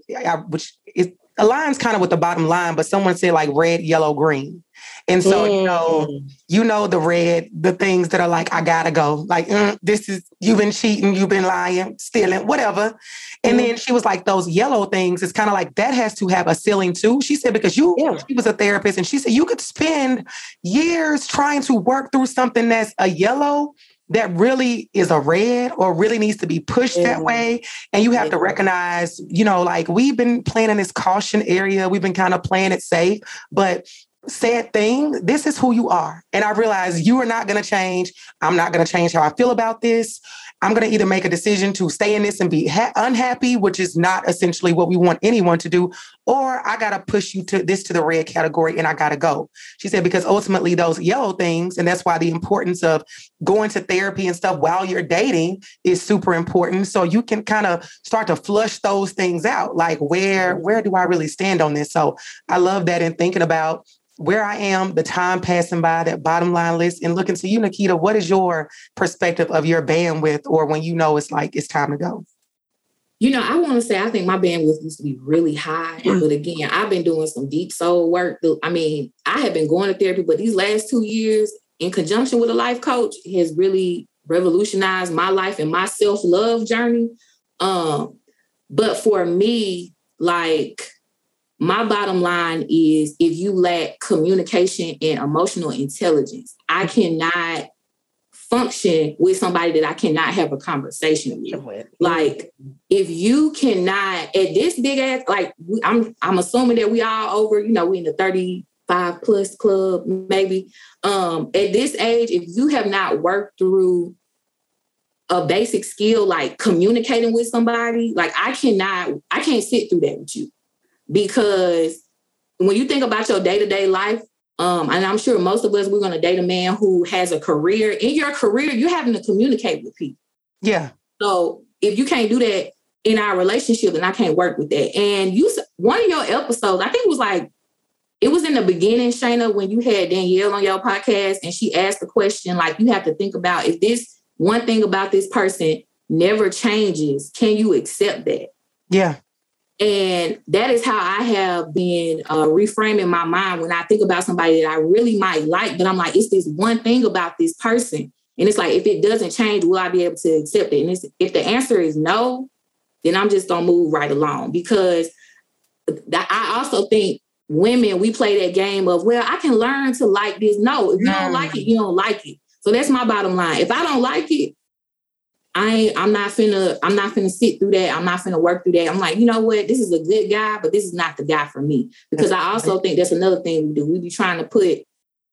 which it aligns kind of with the bottom line, but someone said like red, yellow, green. And so, mm. you know, you know, the red, the things that are like, I gotta go, like, mm, this is, you've been cheating, you've been lying, stealing, whatever. And mm. then she was like, those yellow things, it's kind of like that has to have a ceiling too. She said, because you, yeah. she was a therapist and she said, you could spend years trying to work through something that's a yellow that really is a red or really needs to be pushed mm-hmm. that way. And you have mm-hmm. to recognize, you know, like we've been playing in this caution area. We've been kind of playing it safe, but sad thing, this is who you are. And I realize you are not going to change. I'm not going to change how I feel about this. I'm going to either make a decision to stay in this and be ha- unhappy, which is not essentially what we want anyone to do, or I got to push you to this to the red category and I got to go. She said, because ultimately those yellow things, and that's why the importance of going to therapy and stuff while you're dating is super important. So you can kind of start to flush those things out. Like where, where do I really stand on this? So I love that in thinking about where I am, the time passing by, that bottom line list, and looking to you, Nikita, what is your perspective of your bandwidth or when you know it's like, it's time to go? You know, I want to say, I think my bandwidth used to be really high. But again, I've been doing some deep soul work. I mean, I have been going to therapy, but these last two years in conjunction with a life coach has really revolutionized my life and my self-love journey. Um, but for me, like, my bottom line is if you lack communication and emotional intelligence, I cannot function with somebody that I cannot have a conversation with. Like if you cannot at this big ass, like I'm, I'm assuming that we all over, you know, we in the thirty-five plus club, maybe um, at this age, if you have not worked through a basic skill, like communicating with somebody, like I cannot, I can't sit through that with you. Because when you think about your day-to-day life, um, and I'm sure most of us, we're going to date a man who has a career. In your career, you're having to communicate with people. Yeah. So if you can't do that in our relationship, then I can't work with that. And you, one of your episodes, I think it was like, it was in the beginning, Shanna, when you had Danielle on your podcast and she asked the question, like, you have to think about if this one thing about this person never changes, can you accept that? Yeah. And that is how I have been uh, reframing my mind when I think about somebody that I really might like, but I'm like, it's this one thing about this person. And it's like, if it doesn't change, will I be able to accept it? And it's, if the answer is no, then I'm just going to move right along. Because th- I also think women, we play that game of, well, I can learn to like this. No, if you don't like it, you don't like it. So that's my bottom line. If I don't like it, I ain't, I'm not finna, I'm not finna sit through that. I'm not finna work through that. I'm like, you know what? This is a good guy, but this is not the guy for me. Because I also think that's another thing we do. We be trying to put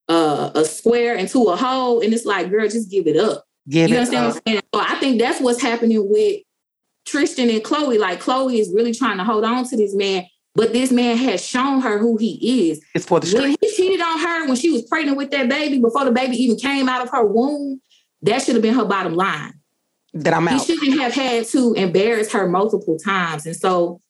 uh, a square into a hole. And it's like, girl, just give it up. Give you understand up. what I'm saying? So I think that's what's happening with Tristan and Khloe, like Khloe is really trying to hold on to this man, but this man has shown her who he is. It's for the street. When he cheated on her when she was pregnant with that baby, before the baby even came out of her womb, that should have been her bottom line. That I'm out. He shouldn't have had to embarrass her multiple times. And so,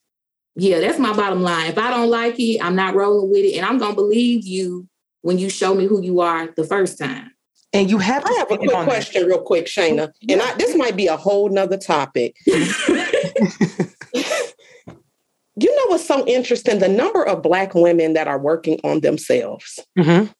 yeah, that's my bottom line. If I don't like it, I'm not rolling with it. And I'm going to believe you when you show me who you are the first time. And you have to I have a quick question that. real quick, Shayna. Yeah. And I, this might be a whole nother topic. You know what's so interesting? The number of Black women that are working on themselves. Mm-hmm.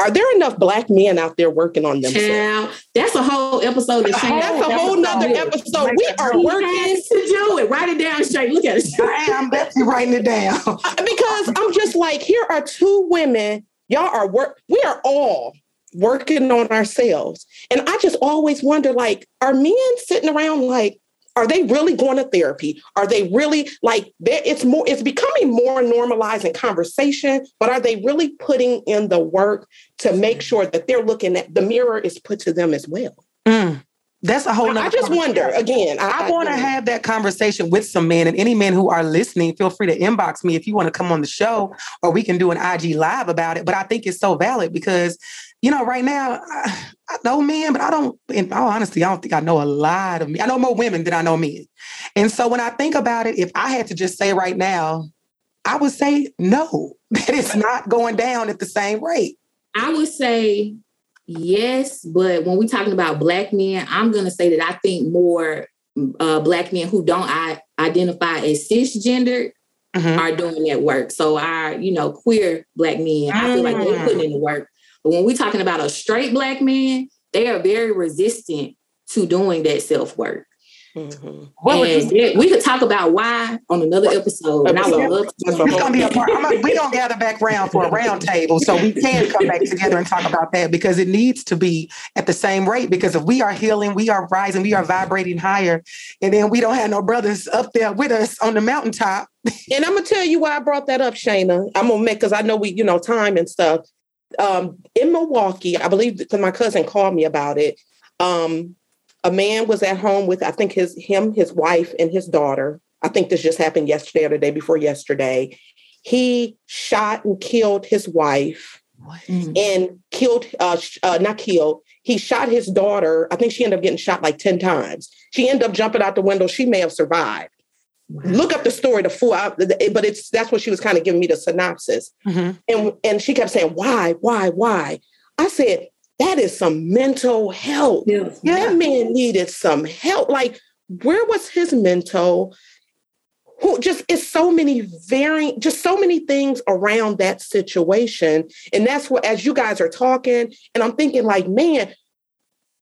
Are there enough Black men out there working on themselves? Child, that's a whole episode. That's, oh, that's a whole nother episode. We are working to do it. Write it down straight. Look at it. I'm definitely writing it down. Because I'm just like, here are two women. Y'all are work. We are all working on ourselves. And I just always wonder, like, are men sitting around like, are they really going to therapy? Are they really like it's more it's becoming more normalized in conversation, but are they really putting in the work to make sure that they're looking at the mirror is put to them as well? Mm. That's a whole nother. I just wonder, again, I, I want to have that conversation with some men, and any men who are listening, feel free to inbox me if you want to come on the show, or we can do an I G live about it. But I think it's so valid because, you know, right now, I, I know men, but I don't, in all honesty, I don't think I know a lot of men. I know more women than I know men. And so when I think about it, if I had to just say right now, I would say no, that it's not going down at the same rate. I would say yes, but when we're talking about Black men, I'm going to say that I think more uh, Black men who don't I- identify as cisgendered mm-hmm. are doing that work. So our, you know, queer Black men, I feel like they're putting in the work. But when we're talking about a straight Black man, they are very resistant to doing that self-work. Mm-hmm. Well, and we could talk about why on another episode, and I would love to. It's gonna be a part. I'm a, we don't gather back round for a round table, so we can come back together and talk about that because it needs to be at the same rate. Because if we are healing, we are rising, we are vibrating higher, and then we don't have no brothers up there with us on the mountaintop. And I'm gonna tell you why I brought that up, Shayna. I'm gonna make because I know we, you know, time and stuff. Um, in Milwaukee, I believe because my cousin called me about it. Um, A man was at home with, I think, his him, his wife, and his daughter. I think this just happened yesterday or the day before yesterday. He shot and killed his wife what? and killed, uh, uh, not killed. He shot his daughter. I think she ended up getting shot like ten times. She ended up jumping out the window. She may have survived. Wow. Look up the story, the full, but it's that's what she was kind of giving me the synopsis. Mm-hmm. And, and she kept saying, why, why, why? I said, that is some mental help. Yeah. That man needed some help. Like, where was his mentor? Who just is so many varying, just so many things around that situation. And that's what, as you guys are talking, and I'm thinking like, man,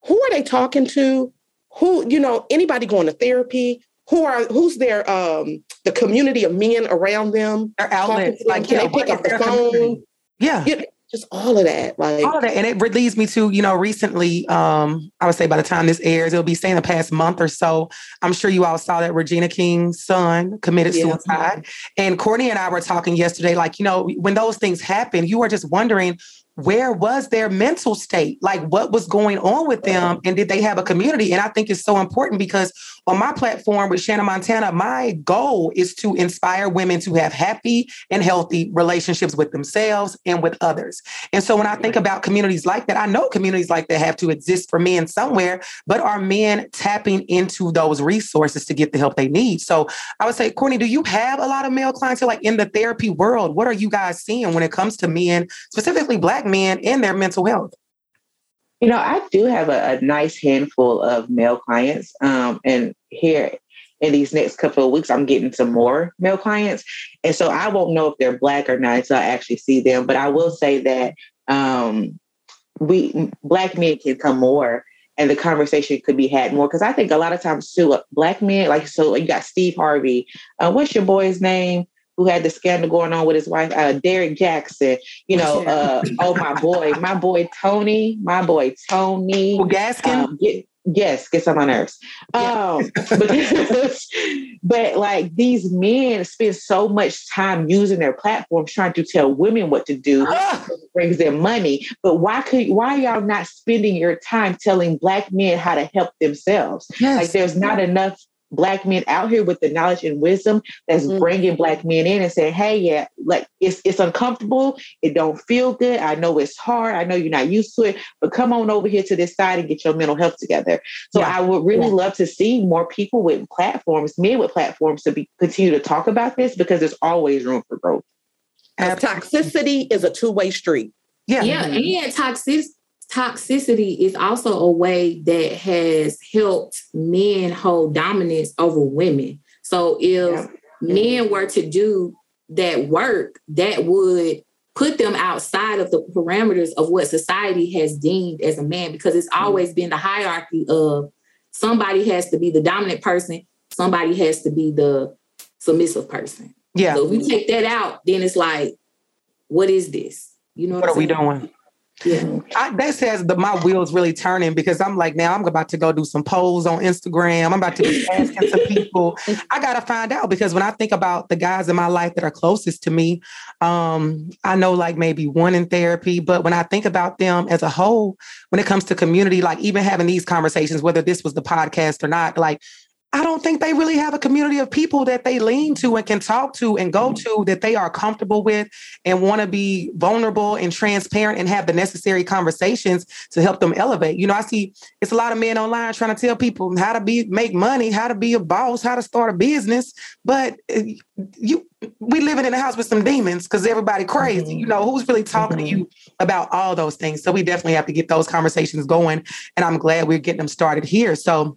who are they talking to? Who, you know, anybody going to therapy? Who are, who's their, um, the community of men around them? Their outlets. Like, can yeah, they pick up the phone? Community. Yeah. You, Just all of that. like all of that. And it leads me to, you know, recently, um, I would say by the time this airs, it'll be saying the past month or so, I'm sure you all saw that Regina King's son committed yeah. suicide. And Courtney and I were talking yesterday, like, you know, when those things happen, you are just wondering, where was their mental state? Like, what was going on with them? And did they have a community? And I think it's so important because on my platform with Shanna Montana, my goal is to inspire women to have happy and healthy relationships with themselves and with others. And so when I think about communities like that, I know communities like that have to exist for men somewhere, but are men tapping into those resources to get the help they need? So I would say, Courtney, do you have a lot of male clients who, like, in the therapy world? What are you guys seeing when it comes to men, specifically Black men, and their mental health? You know, I do have a, a nice handful of male clients. Um, and here in these next couple of weeks, I'm getting some more male clients. And so I won't know if they're Black or not until I actually see them. But I will say that um, we Black men can come more and the conversation could be had more. Because I think a lot of times too, Black men, like, so you got Steve Harvey. Uh, what's your boy's name? Who had the scandal going on with his wife, uh, Derek Jackson, you know, uh, oh, my boy, my boy, Tony, my boy, Tony. Gaskin? Um, get, yes, get some on nerves. Um, because But like these men spend so much time using their platforms trying to tell women what to do, brings them money. But why could why are y'all not spending your time telling Black men how to help themselves? Yes. Like there's not enough Black men out here with the knowledge and wisdom that's mm-hmm. bringing Black men in and saying, hey, yeah, like it's it's uncomfortable. It don't feel good. I know it's hard. I know you're not used to it, but come on over here to this side and get your mental health together. So yeah. I would really yeah. love to see more people with platforms, men with platforms to be, continue to talk about this because there's always room for growth. And toxicity is a two-way street. Yeah. Yeah. Mm-hmm. And toxic, toxicity is also a way that has helped men hold dominance over women. So if yeah. men were to do that work, that would put them outside of the parameters of what society has deemed as a man, because it's always been the hierarchy of somebody has to be the dominant person, somebody has to be the submissive person. Yeah. So if we take that out, then it's like, what is this? You know what, what are we doing? Yeah. I, that says that my wheel's really turning, because I'm like, now I'm about to go do some polls on Instagram. I'm about to be asking some people. I got to find out, because when I think about the guys in my life that are closest to me, um, I know like maybe one in therapy, but when I think about them as a whole, when it comes to community, like even having these conversations, whether this was the podcast or not, like I don't think they really have a community of people that they lean to and can talk to and go to that they are comfortable with and want to be vulnerable and transparent and have the necessary conversations to help them elevate. You know, I see it's a lot of men online trying to tell people how to be, make money, how to be a boss, how to start a business. But you, we living in a house with some demons because everybody crazy. You know, who's really talking mm-hmm. to you about all those things? So we definitely have to get those conversations going. And I'm glad we're getting them started here. So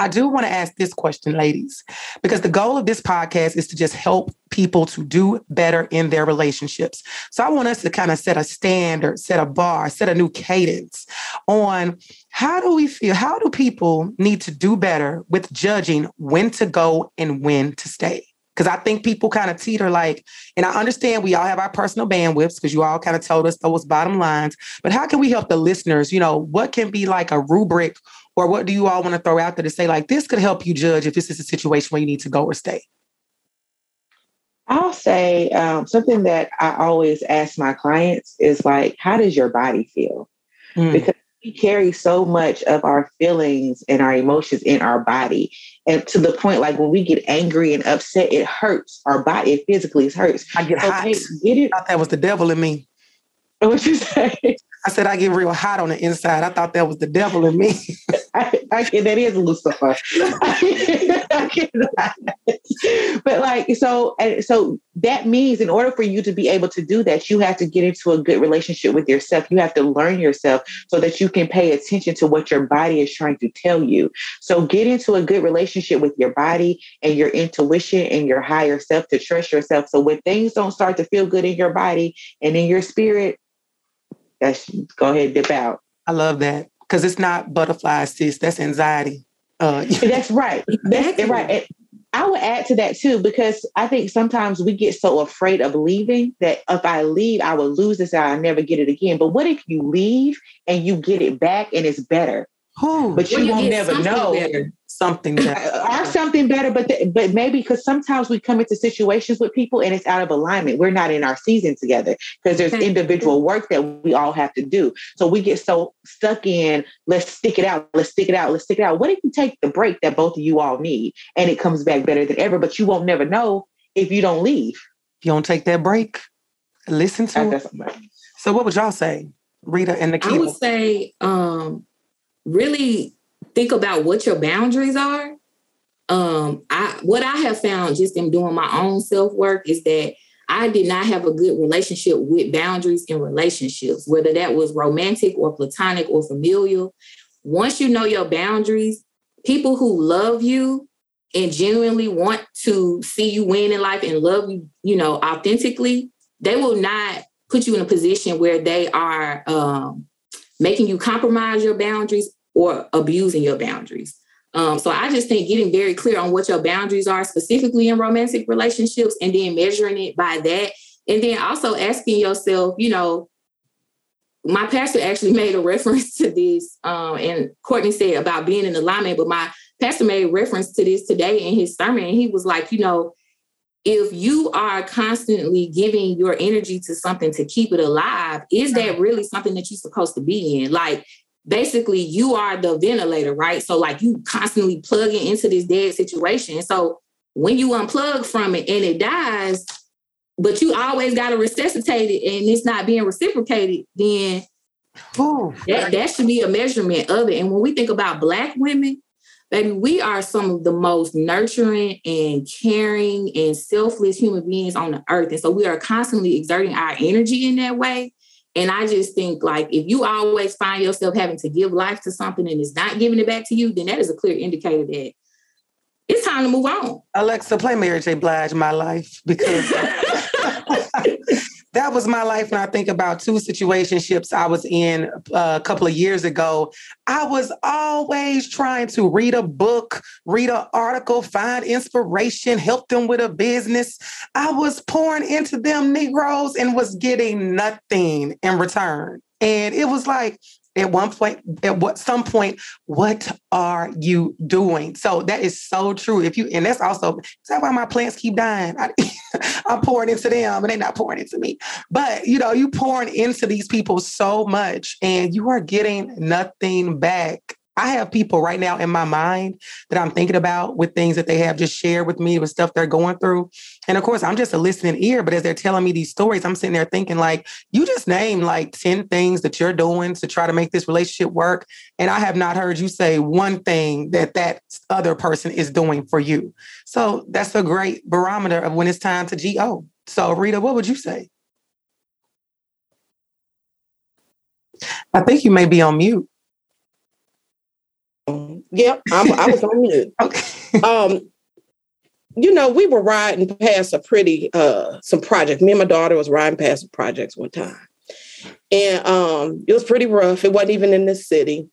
I do want to ask this question, ladies, because the goal of this podcast is to just help people to do better in their relationships. So I want us to kind of set a standard, set a bar, set a new cadence on how do we feel, how do people need to do better with judging when to go and when to stay? Because I think people kind of teeter like, and I understand we all have our personal bandwidths because you all kind of told us those bottom lines, but how can we help the listeners? You know, what can be like a rubric or what do you all want to throw out there to say, like, this could help you judge if this is a situation where you need to go or stay? I'll say um, something that I always ask my clients is like, how does your body feel? Mm. Because we carry so much of our feelings and our emotions in our body. And to the point, like when we get angry and upset, it hurts our body. It physically hurts. I get so hot. Get it? I thought that was the devil in me. What'd you say? I said, I get real hot on the inside. I thought that was the devil in me. I, I, that is Lucifer. I, I but like, so, so that means in order for you to be able to do that, you have to get into a good relationship with yourself. You have to learn yourself so that you can pay attention to what your body is trying to tell you. So get into a good relationship with your body and your intuition and your higher self to trust yourself. So when things don't start to feel good in your body and in your spirit, that's go ahead and dip out. I love that. Because it's not butterflies, sis. That's anxiety. Uh, that's right. That's right. And I would add to that too, because I think sometimes we get so afraid of leaving that if I leave, I will lose this and I'll never get it again. But what if you leave and you get it back and it's better? Ooh, but you, you won't never know. Better. Something better. Or something better, but th- but maybe because sometimes we come into situations with people and it's out of alignment. We're not in our season together because there's individual work that we all have to do. So we get so stuck in, let's stick it out, let's stick it out, let's stick it out. What if you take the break that both of you all need and it comes back better than ever, but you won't never know if you don't leave. If you don't take that break, listen to it. So what would y'all say, Rita and Nikita? I would say um, really... think about what your boundaries are. Um, I what I have found just in doing my own self-work is that I did not have a good relationship with boundaries in relationships, whether that was romantic or platonic or familial. Once you know your boundaries, people who love you and genuinely want to see you win in life and love you, you know, authentically, they will not put you in a position where they are um, making you compromise your boundaries or abusing your boundaries. Um, so I just think getting very clear on what your boundaries are, specifically in romantic relationships, and then measuring it by that. And then also asking yourself, you know, my pastor actually made a reference to this, um, and Courtney said about being in alignment, but my Pastor made reference to this today in his sermon. And he was like, you know, if you are constantly giving your energy to something to keep it alive, is that really something that you're supposed to be in? Like, basically, you are the ventilator, right? So, like, you constantly plugging into this dead situation. So when you unplug from it and it dies, but you always got to resuscitate it and it's not being reciprocated, then Ooh, that, that should be a measurement of it. And when we think about Black women, baby, we are some of the most nurturing and caring and selfless human beings on the earth. And so we are constantly exerting our energy in that way. And I just think, like, if you always find yourself having to give life to something and it's not giving it back to you, then that is a clear indicator that it's time to move on. Alexa, play Mary J. Blige, My Life, because that was my life. And I think about two situationships I was in a couple of years ago. I was always trying to read a book, read an article, find inspiration, help them with a business. I was pouring into them Negroes and was getting nothing in return. And it was like, At one point, at what some point, what are you doing? So that is so true. If you, and that's also, is that why my plants keep dying? I, I'm pouring into them and they're not pouring into me. But, you know, you pouring into these people so much and you are getting nothing back. I have people right now in my mind that I'm thinking about with things that they have just shared with me, with stuff they're going through. And of course, I'm just a listening ear. But as they're telling me these stories, I'm sitting there thinking, like, you just named like ten things that you're doing to try to make this relationship work. And I have not heard you say one thing that that other person is doing for you. So that's a great barometer of when it's time to G O. So, Rita, what would you say? I think you may be on mute. Yep, I'm, I was on mute. Okay. Um, you know, we were riding past a pretty, uh, some project. Me and my daughter was riding past some projects one time. And um, it was pretty rough. It wasn't even in this city.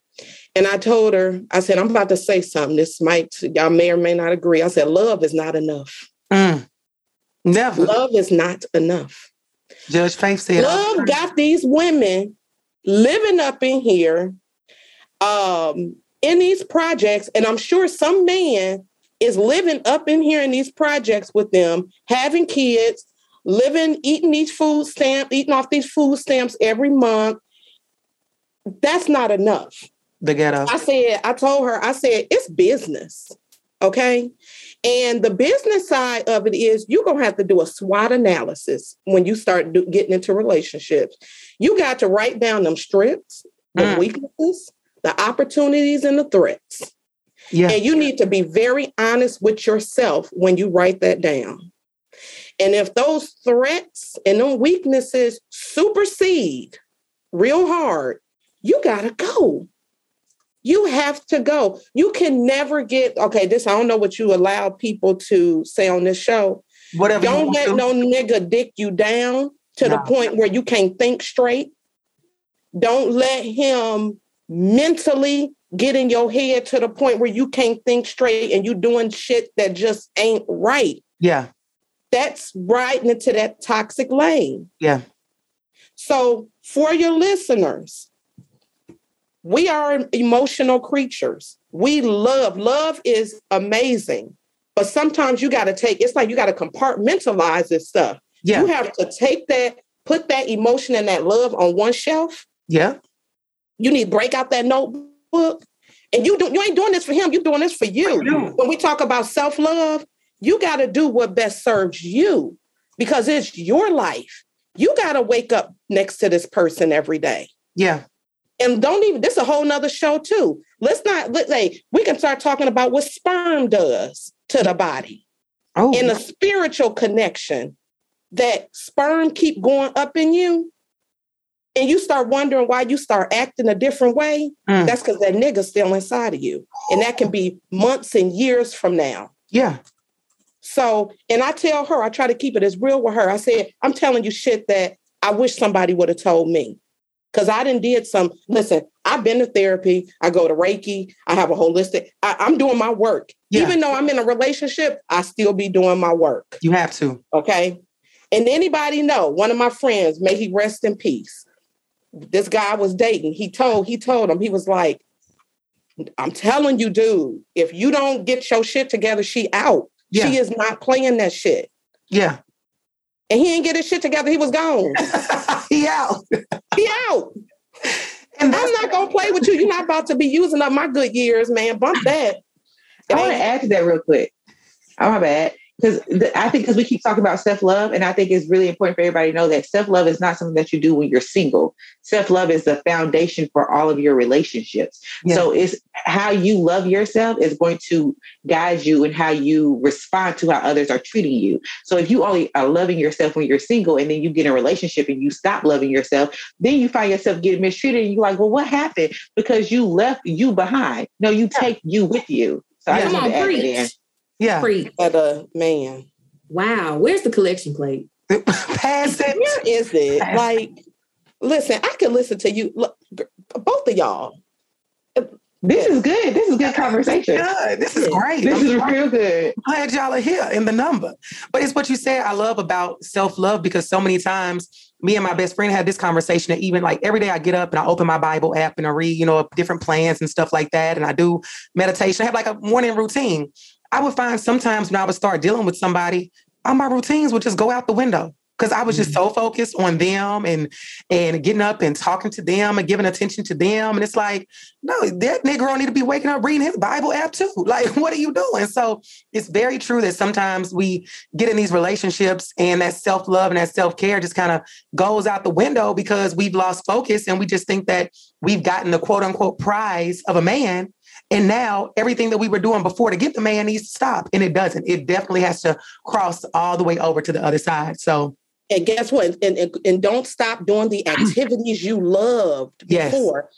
And I told her, I said, I'm about to say something. This might, y'all may or may not agree. I said, love is not enough. Mm, never. Love is not enough. Judge Faith said. Love got these women living up in here. Um. In these projects, and I'm sure some man is living up in here in these projects with them, having kids, living, eating these food stamps, eating off these food stamps every month. That's not enough. The ghetto. I said, I told her, I said, it's business. Okay. And the business side of it is you're going to have to do a SWOT analysis when you start do, getting into relationships. You got to write down them strengths, the mm. weaknesses, the opportunities and the threats. Yeah. And you need to be very honest with yourself when you write that down. And if those threats and those weaknesses supersede real hard, you got to go. You have to go. You can never get, okay, this, I don't know what you allow people to say on this show. Whatever. Don't let to. no nigga dick you down to no. the point where you can't think straight. Don't let him mentally get in your head to the point where you can't think straight and you doing shit that just ain't right. Yeah. That's riding into that toxic lane. Yeah. So for your listeners, we are emotional creatures. We love, love is amazing, but sometimes you got to take, it's like you got to compartmentalize this stuff. Yeah. You have to take that, put that emotion and that love on one shelf. Yeah. You need to break out that notebook. And you do, you ain't doing this for him. You're doing this for you. When we talk about self-love, you got to do what best serves you because it's your life. You got to wake up next to this person every day. Yeah. And don't even, this is a whole nother show too. Let's not, let's say, we can start talking about what sperm does to the body oh. and the spiritual connection that sperm keep going up in you. And you start wondering why you start acting a different way. Mm. That's because that nigga's still inside of you. And that can be months and years from now. Yeah. So, and I tell her, I try to keep it as real with her. I said, I'm telling you shit that I wish somebody would have told me. Because I done did some, listen, I've been to therapy. I go to Reiki. I have a holistic. I, I'm doing my work. Yeah. Even though I'm in a relationship, I still be doing my work. You have to. Okay. And anybody know, one of my friends, may he rest in peace. This guy I was dating. He told, he told him, he was like, I'm telling you, dude, if you don't get your shit together, she out. Yeah. She is not playing that shit. Yeah. And he didn't get his shit together. He was gone. He out. He out. And I'm not going to play with you. You're not about to be using up my good years, man. Bump that. I want to add to that real quick. Oh, my bad. Because I think because we keep talking about self-love, and I think it's really important for everybody to know that self-love is not something that you do when you're single. Self-love is the foundation for all of your relationships. Yeah. So it's how you love yourself is going to guide you in how you respond to how others are treating you. So if you only are loving yourself when you're single and then you get in a relationship and you stop loving yourself, then you find yourself getting mistreated and you're like, well, what happened? Because you left you behind. No, you yeah. take you with you. So yeah. I just Come on, preach. Yeah. Free. But uh, man. Wow. Where's the collection plate? Pass it. Where is it? Pass. Like, listen, I could listen to you. Look, both of y'all. This is good. This is good conversation. Good. This is great. This I'm is glad, real good. I'm glad y'all are here in the number. But it's what you said I love about self-love, because so many times me and my best friend had this conversation, and even like every day I get up and I open my Bible app and I read, you know, different plans and stuff like that. And I do meditation. I have like a morning routine. I would find sometimes when I would start dealing with somebody, all my routines would just go out the window because I was just so focused on them and and getting up and talking to them and giving attention to them. And it's like, no, that nigga need to be waking up reading his Bible app too. Like, what are you doing? So it's very true that sometimes we get in these relationships and that self-love and that self-care just kind of goes out the window because we've lost focus and we just think that we've gotten the quote unquote prize of a man. And now everything that we were doing before to get the man needs to stop. And it doesn't. It definitely has to cross all the way over to the other side. So. And guess what? And, and, and don't stop doing the activities you loved yes. before.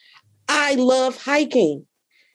I love hiking.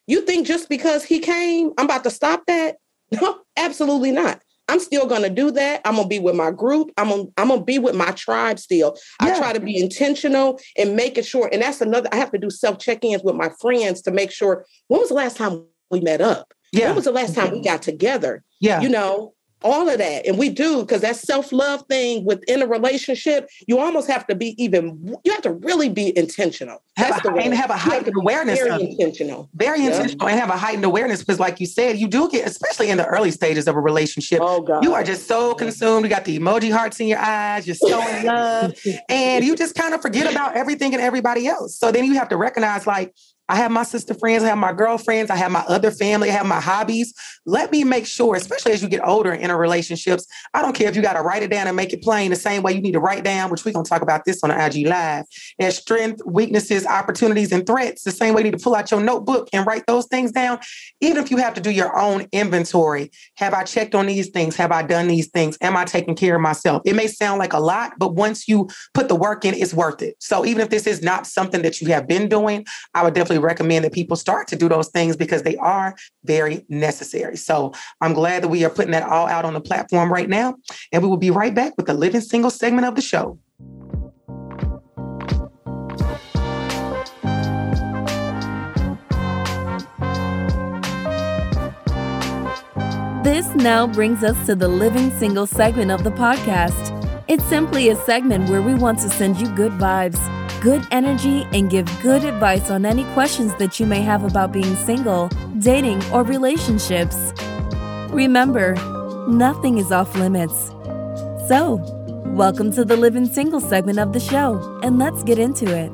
You think just because he came, I'm about to stop that? No, absolutely not. I'm still going to do that. I'm going to be with my group. I'm going to I'm gonna be with my tribe still. Yeah. I try to be intentional and making sure. And that's another, I have to do self-check-ins with my friends to make sure, when was the last time we met up? Yeah. When was the last time we got together? Yeah. You know, all of that. And we do, because that self-love thing within a relationship, you almost have to be even, you have to really be intentional. Have that's a, the way. And have a heightened awareness. Very of intentional. Very yeah. intentional and have a heightened awareness, because like you said, you do get, especially in the early stages of a relationship, oh, God. You are just so consumed. You got the emoji hearts in your eyes. You're so in love. And you just kind of forget about everything and everybody else. So then you have to recognize, like, I have my sister friends, I have my girlfriends, I have my other family, I have my hobbies. Let me make sure, especially as you get older and enter relationships, I don't care if you got to write it down and make it plain the same way you need to write down, which we're going to talk about this on the I G Live, and strengths, weaknesses, opportunities, and threats, the same way you need to pull out your notebook and write those things down. Even if you have to do your own inventory, have I checked on these things? Have I done these things? Am I taking care of myself? It may sound like a lot, but once you put the work in, it's worth it. So even if this is not something that you have been doing, I would definitely recommend that people start to do those things, because they are very necessary. So I'm glad that we are putting that all out on the platform right now. And we will be right back with the Living Single segment of the show. This now brings us to the Living Single segment of the podcast. It's simply a segment where we want to send you good vibes, good energy, and give good advice on any questions that you may have about being single, dating, or relationships. Remember, nothing is off limits. So, welcome to the Living Single segment of the show, and let's get into it.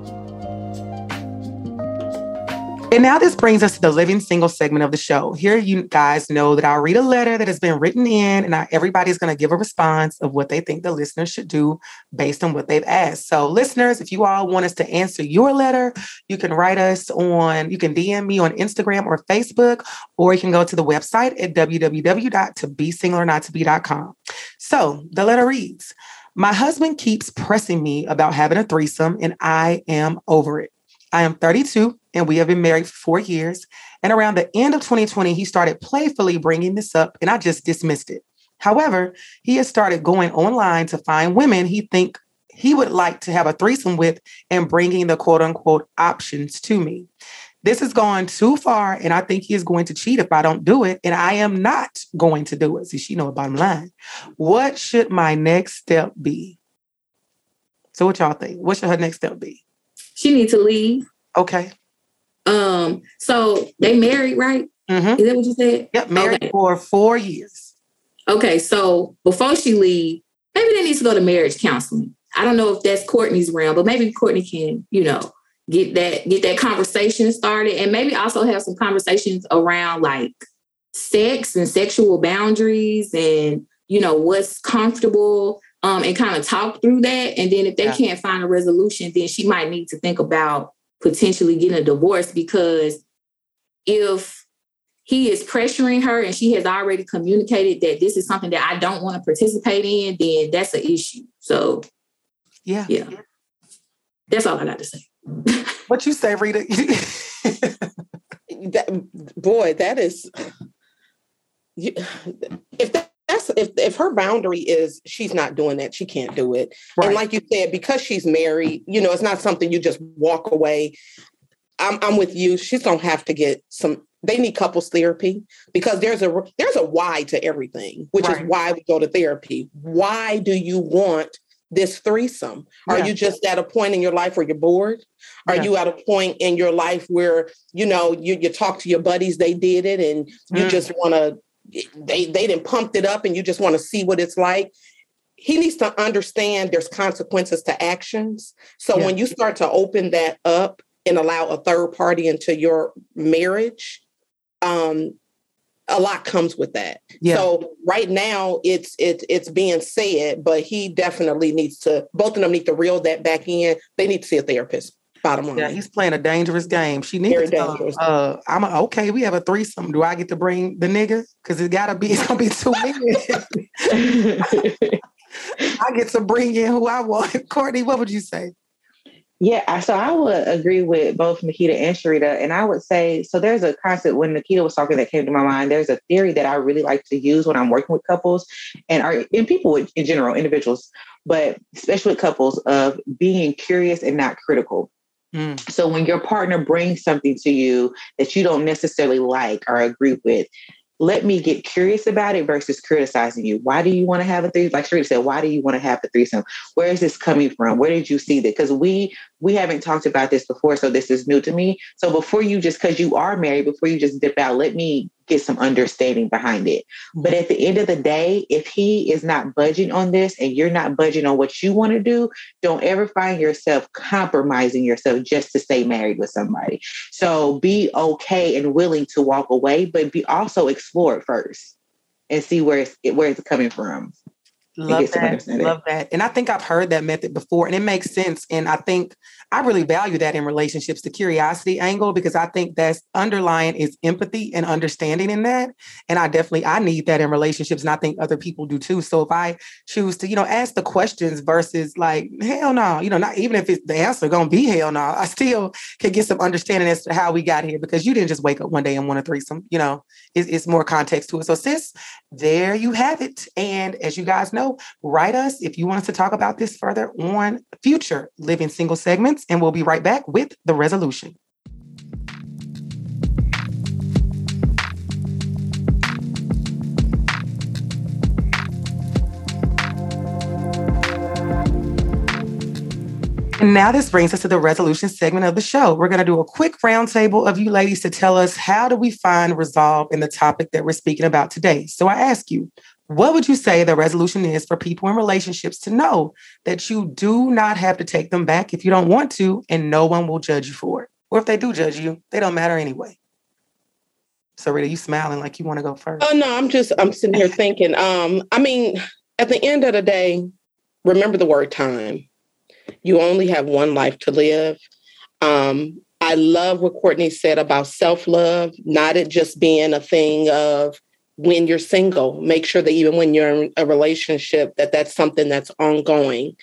And now this brings us to the Living Single segment of the show. Here you guys know that I'll read a letter that has been written in, and I, everybody's going to give a response of what they think the listeners should do based on what they've asked. So listeners, if you all want us to answer your letter, you can write us on, you can D M me on Instagram or Facebook, or you can go to the website at w w w dot to be single or not to be dot com. So the letter reads, my husband keeps pressing me about having a threesome, and I am over it. I am thirty-two and we have been married for four years. And around the end of twenty twenty, he started playfully bringing this up and I just dismissed it. However, he has started going online to find women he think he would like to have a threesome with and bringing the quote unquote options to me. This has gone too far and I think he is going to cheat if I don't do it. And I am not going to do it. So she know bottom line. What should my next step be? So what y'all think? What should her next step be? She needs to leave. Okay. Um, so they married, right? Mm-hmm. Is that what you said? Yep, married okay. for four years. Okay, so before she leaves, maybe they need to go to marriage counseling. I don't know if that's Courtney's realm, but maybe Courtney can, you know, get that get that conversation started, and maybe also have some conversations around like sex and sexual boundaries, and you know what's comfortable, um, and kind of talk through that. And then if they yeah. can't find a resolution, then she might need to think about potentially getting a divorce, because if he is pressuring her and she has already communicated that this is something that I don't want to participate in, then that's an issue. So yeah, yeah, that's all I got to say. What you say, Rita? that, boy, that is. You, if that, that's if if her boundary is she's not doing that, she can't do it. Right. And like you said, because she's married, you know, it's not something you just walk away. I'm I'm with you. She's gonna have to get some. They need couples therapy, because there's a there's a why to everything, which right. is why we go to therapy. Why do you want this threesome? Are yeah. you just at a point in your life where you're bored? Are yeah. you at a point in your life where, you know, you, you talk to your buddies, they did it, and you mm. just want to, they, they didn't pump it up, and you just want to see what it's like. He needs to understand there's consequences to actions. So yeah. when you start to open that up and allow a third party into your marriage, um, a lot comes with that. Yeah. So right now it's, it's, it's being said, but he definitely needs to, both of them need to reel that back in. They need to see a therapist, bottom line. Yeah, he's playing a dangerous game. She needs Very to dangerous. Tell, uh, I'm a, okay, we have a threesome. Do I get to bring the nigga? Cause it gotta be, it's gonna be too many. I get to bring in who I want. Courtney, what would you say? Yeah, so I would agree with both Nikita and Syreeta. And I would say, so there's a concept when Nikita was talking that came to my mind. There's a theory that I really like to use when I'm working with couples and are in people with, in general, individuals, but especially with couples, of being curious and not critical. Mm. So when your partner brings something to you that you don't necessarily like or agree with, let me get curious about it versus criticizing you. Why do you want to have a threesome? Like Syreeta said, why do you want to have a threesome? Where is this coming from? Where did you see that? Because we we haven't talked about this before, so this is new to me. So before you just, because you are married, before you just dip out, let me get some understanding behind it. But at the end of the day, if he is not budging on this and you're not budging on what you want to do, don't ever find yourself compromising yourself just to stay married with somebody. So be okay and willing to walk away, but be also explore it first and see where it's, where it's coming from. Love that. Love that. And I think I've heard that method before, and it makes sense. And I think I really value that in relationships, the curiosity angle, because I think that's underlying is empathy and understanding in that. And I definitely, I need that in relationships, and I think other people do too. So if I choose to, you know, ask the questions versus like, hell no, you know, not even if it's the answer going to be hell no, I still can get some understanding as to how we got here, because you didn't just wake up one day and want a threesome, you know, it's, it's more context to it. So sis, there you have it. And as you guys know, write us if you want us to talk about this further on future Living Single segments, and we'll be right back with the resolution. And now this brings us to the resolution segment of the show. We're going to do a quick roundtable of you ladies to tell us, how do we find resolve in the topic that we're speaking about today? So I ask you, what would you say the resolution is for people in relationships to know that you do not have to take them back if you don't want to, and no one will judge you for it? Or if they do judge you, they don't matter anyway. So Rita, you smiling like you want to go first. Oh, no, I'm just, I'm sitting here thinking, um, I mean, at the end of the day, remember the word time. You only have one life to live. Um, I love what Courtney said about self-love, not it just being a thing of, when you're single, make sure that even when you're in a relationship, that that's something that's ongoing.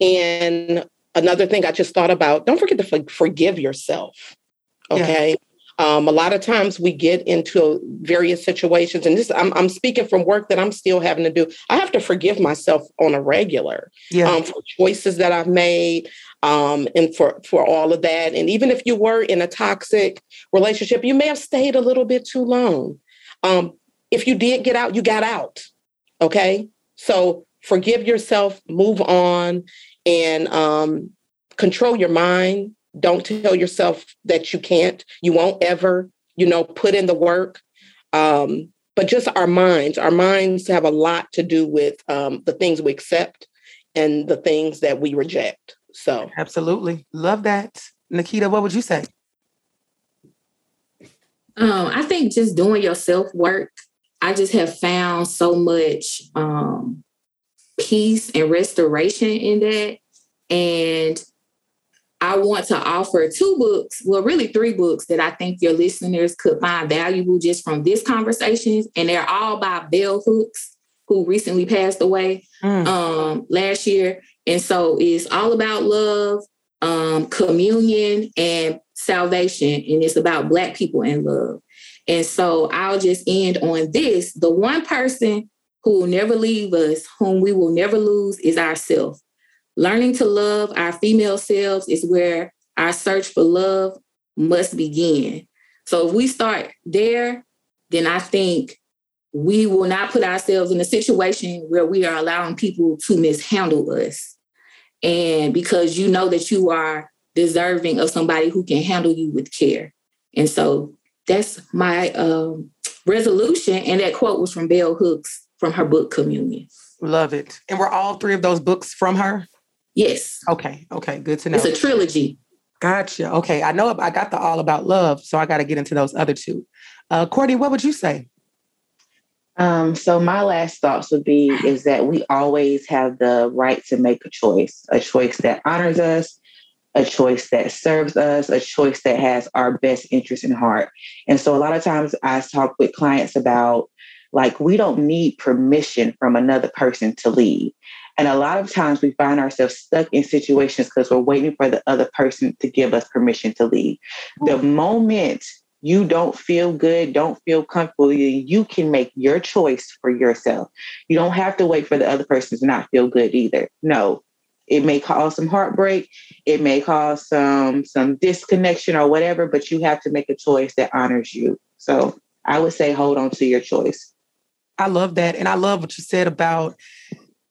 And another thing I just thought about, don't forget to forgive yourself. Okay. Yeah. Um, a lot of times we get into various situations, and this, I'm, I'm speaking from work that I'm still having to do. I have to forgive myself on a regular yeah. um, for choices that I've made. Um, and for, for all of that. And even if you were in a toxic relationship, you may have stayed a little bit too long. Um, If you did get out, you got out. Okay. So forgive yourself, move on, and um, control your mind, Don't tell yourself that you can't. You won't ever, you know, put in the work. Um, but just our minds, our minds have a lot to do with um, the things we accept and the things that we reject. So absolutely. Love that. Nikita, what would you say? Um, I think just doing your self-work. I just have found so much um, peace and restoration in that. And I want to offer two books, well, really three books that I think your listeners could find valuable just from this conversation. And they're all by Bell Hooks, who recently passed away mm. um, last year. And so it's all about love, um, communion, and salvation. And it's about Black people and love. And so I'll just end on this. The one person who will never leave us, whom we will never lose, is ourselves. Learning to love our female selves is where our search for love must begin. So if we start there, then I think we will not put ourselves in a situation where we are allowing people to mishandle us. And because you know that you are deserving of somebody who can handle you with care. And so that's my um, resolution. And that quote was from Bell Hooks, from her book, Communion. Love it. And were all three of those books from her? Yes. Okay. Okay. Good to know. It's a trilogy. Gotcha. Okay. I know I got the all about love, so I got to get into those other two. Uh, Courtney, what would you say? Um, so my last thoughts would be is that we always have the right to make a choice, a choice that honors us, a choice that serves us, a choice that has our best interest in heart. And so a lot of times I talk with clients about, like, we don't need permission from another person to leave. And a lot of times we find ourselves stuck in situations because we're waiting for the other person to give us permission to leave. The moment you don't feel good, don't feel comfortable, you can make your choice for yourself. You don't have to wait for the other person to not feel good either. No, it may cause some heartbreak. It may cause some, some disconnection or whatever, but you have to make a choice that honors you. So I would say, hold on to your choice. I love that. And I love what you said about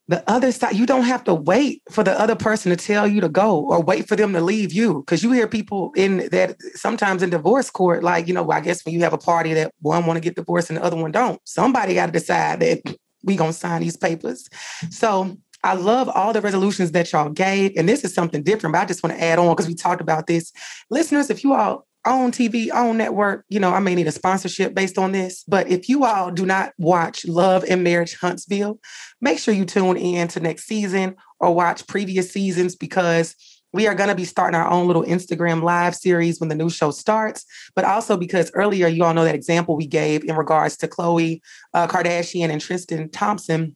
the other side. You don't have to wait for the other person to tell you to go or wait for them to leave you. Because you hear people in that sometimes in divorce court, like, you know, I guess when you have a party that one want to get divorced and the other one don't, somebody got to decide that we going to sign these papers. So I love all the resolutions that y'all gave. And this is something different, but I just want to add on because we talked about this. Listeners, if you all own T V, own network, you know, I may need a sponsorship based on this, but if you all do not watch Love and Marriage Huntsville, make sure you tune in to next season or watch previous seasons because we are going to be starting our own little Instagram live series when the new show starts, but also because earlier, you all know that example we gave in regards to Khloe uh, Kardashian and Tristan Thompson.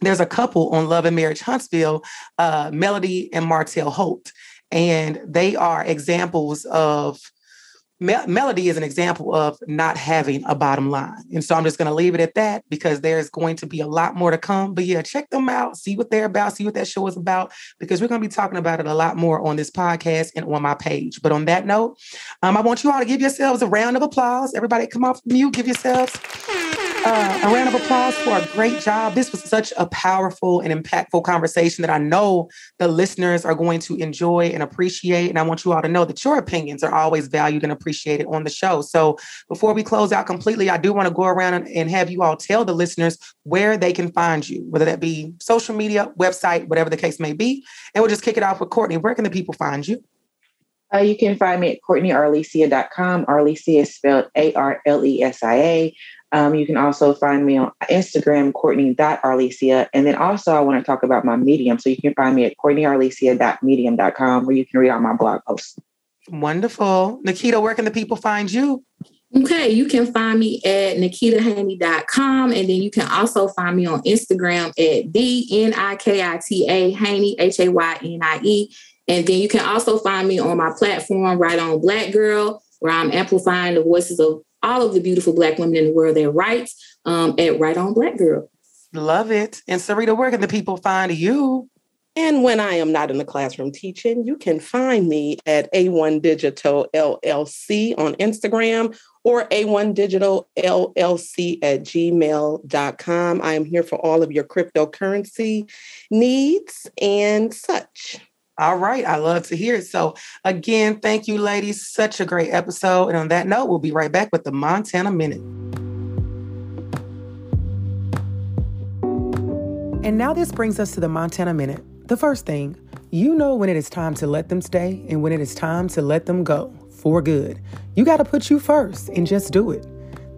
There's a couple on Love and Marriage Huntsville, uh, Melody and Martell Holt, and they are examples of Melody is an example of not having a bottom line. And so I'm just going to leave it at that because there's going to be a lot more to come. But yeah, check them out, see what they're about, see what that show is about, because we're going to be talking about it a lot more on this podcast and on my page. But on that note, um, I want you all to give yourselves a round of applause. Everybody come off mute, give yourselves uh, a round of applause for a great job. This was such a powerful and impactful conversation that I know the listeners are going to enjoy and appreciate. And I want you all to know that your opinions are always valued and appreciated. Appreciated on the show. So before we close out completely, I do want to go around and, and have you all tell the listeners where they can find you, whether that be social media, website, whatever the case may be. And we'll just kick it off with Courtney. Where can the people find you? Uh, you can find me at Courtney Arlesia dot com. Arlesia is spelled A R L E S I A. Um, you can also find me on Instagram, Courtney dot Arlesia. And then also I want to talk about my Medium. So you can find me at Courtney Arlesia dot medium dot com where you can read all my blog posts. Wonderful. Nikita, where can the people find you? Okay, you can find me at Nikita Haney dot com. And then you can also find me on Instagram at D N I K I T A Haney, H A Y N I E. And then you can also find me on my platform, Right On Black Girl, where I'm amplifying the voices of all of the beautiful Black women in the world that writes um, at Right On Black Girl. Love it. And Syreeta, where can the people find you? And when I am not in the classroom teaching, you can find me at A one Digital L L C on Instagram or A one Digital L L C at gmail dot com. I am here for all of your cryptocurrency needs and such. All right. I love to hear it. So again, thank you, ladies. Such a great episode. And on that note, we'll be right back with the Montana Minute. And now this brings us to the Montana Minute. The first thing, you know when it is time to let them stay and when it is time to let them go for good. You got to put you first and just do it.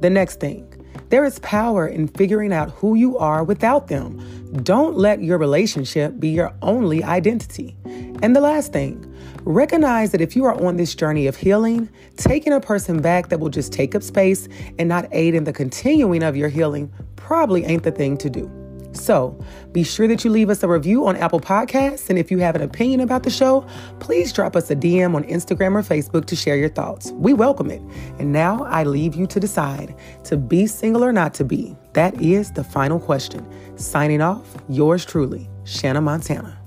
The next thing, there is power in figuring out who you are without them. Don't let your relationship be your only identity. And the last thing, recognize that if you are on this journey of healing, taking a person back that will just take up space and not aid in the continuing of your healing probably ain't the thing to do. So be sure that you leave us a review on Apple Podcasts. And if you have an opinion about the show, please drop us a D M on Instagram or Facebook to share your thoughts. We welcome it. And now I leave you to decide to be single or not to be. That is the final question. Signing off, yours truly, Shanna Montana.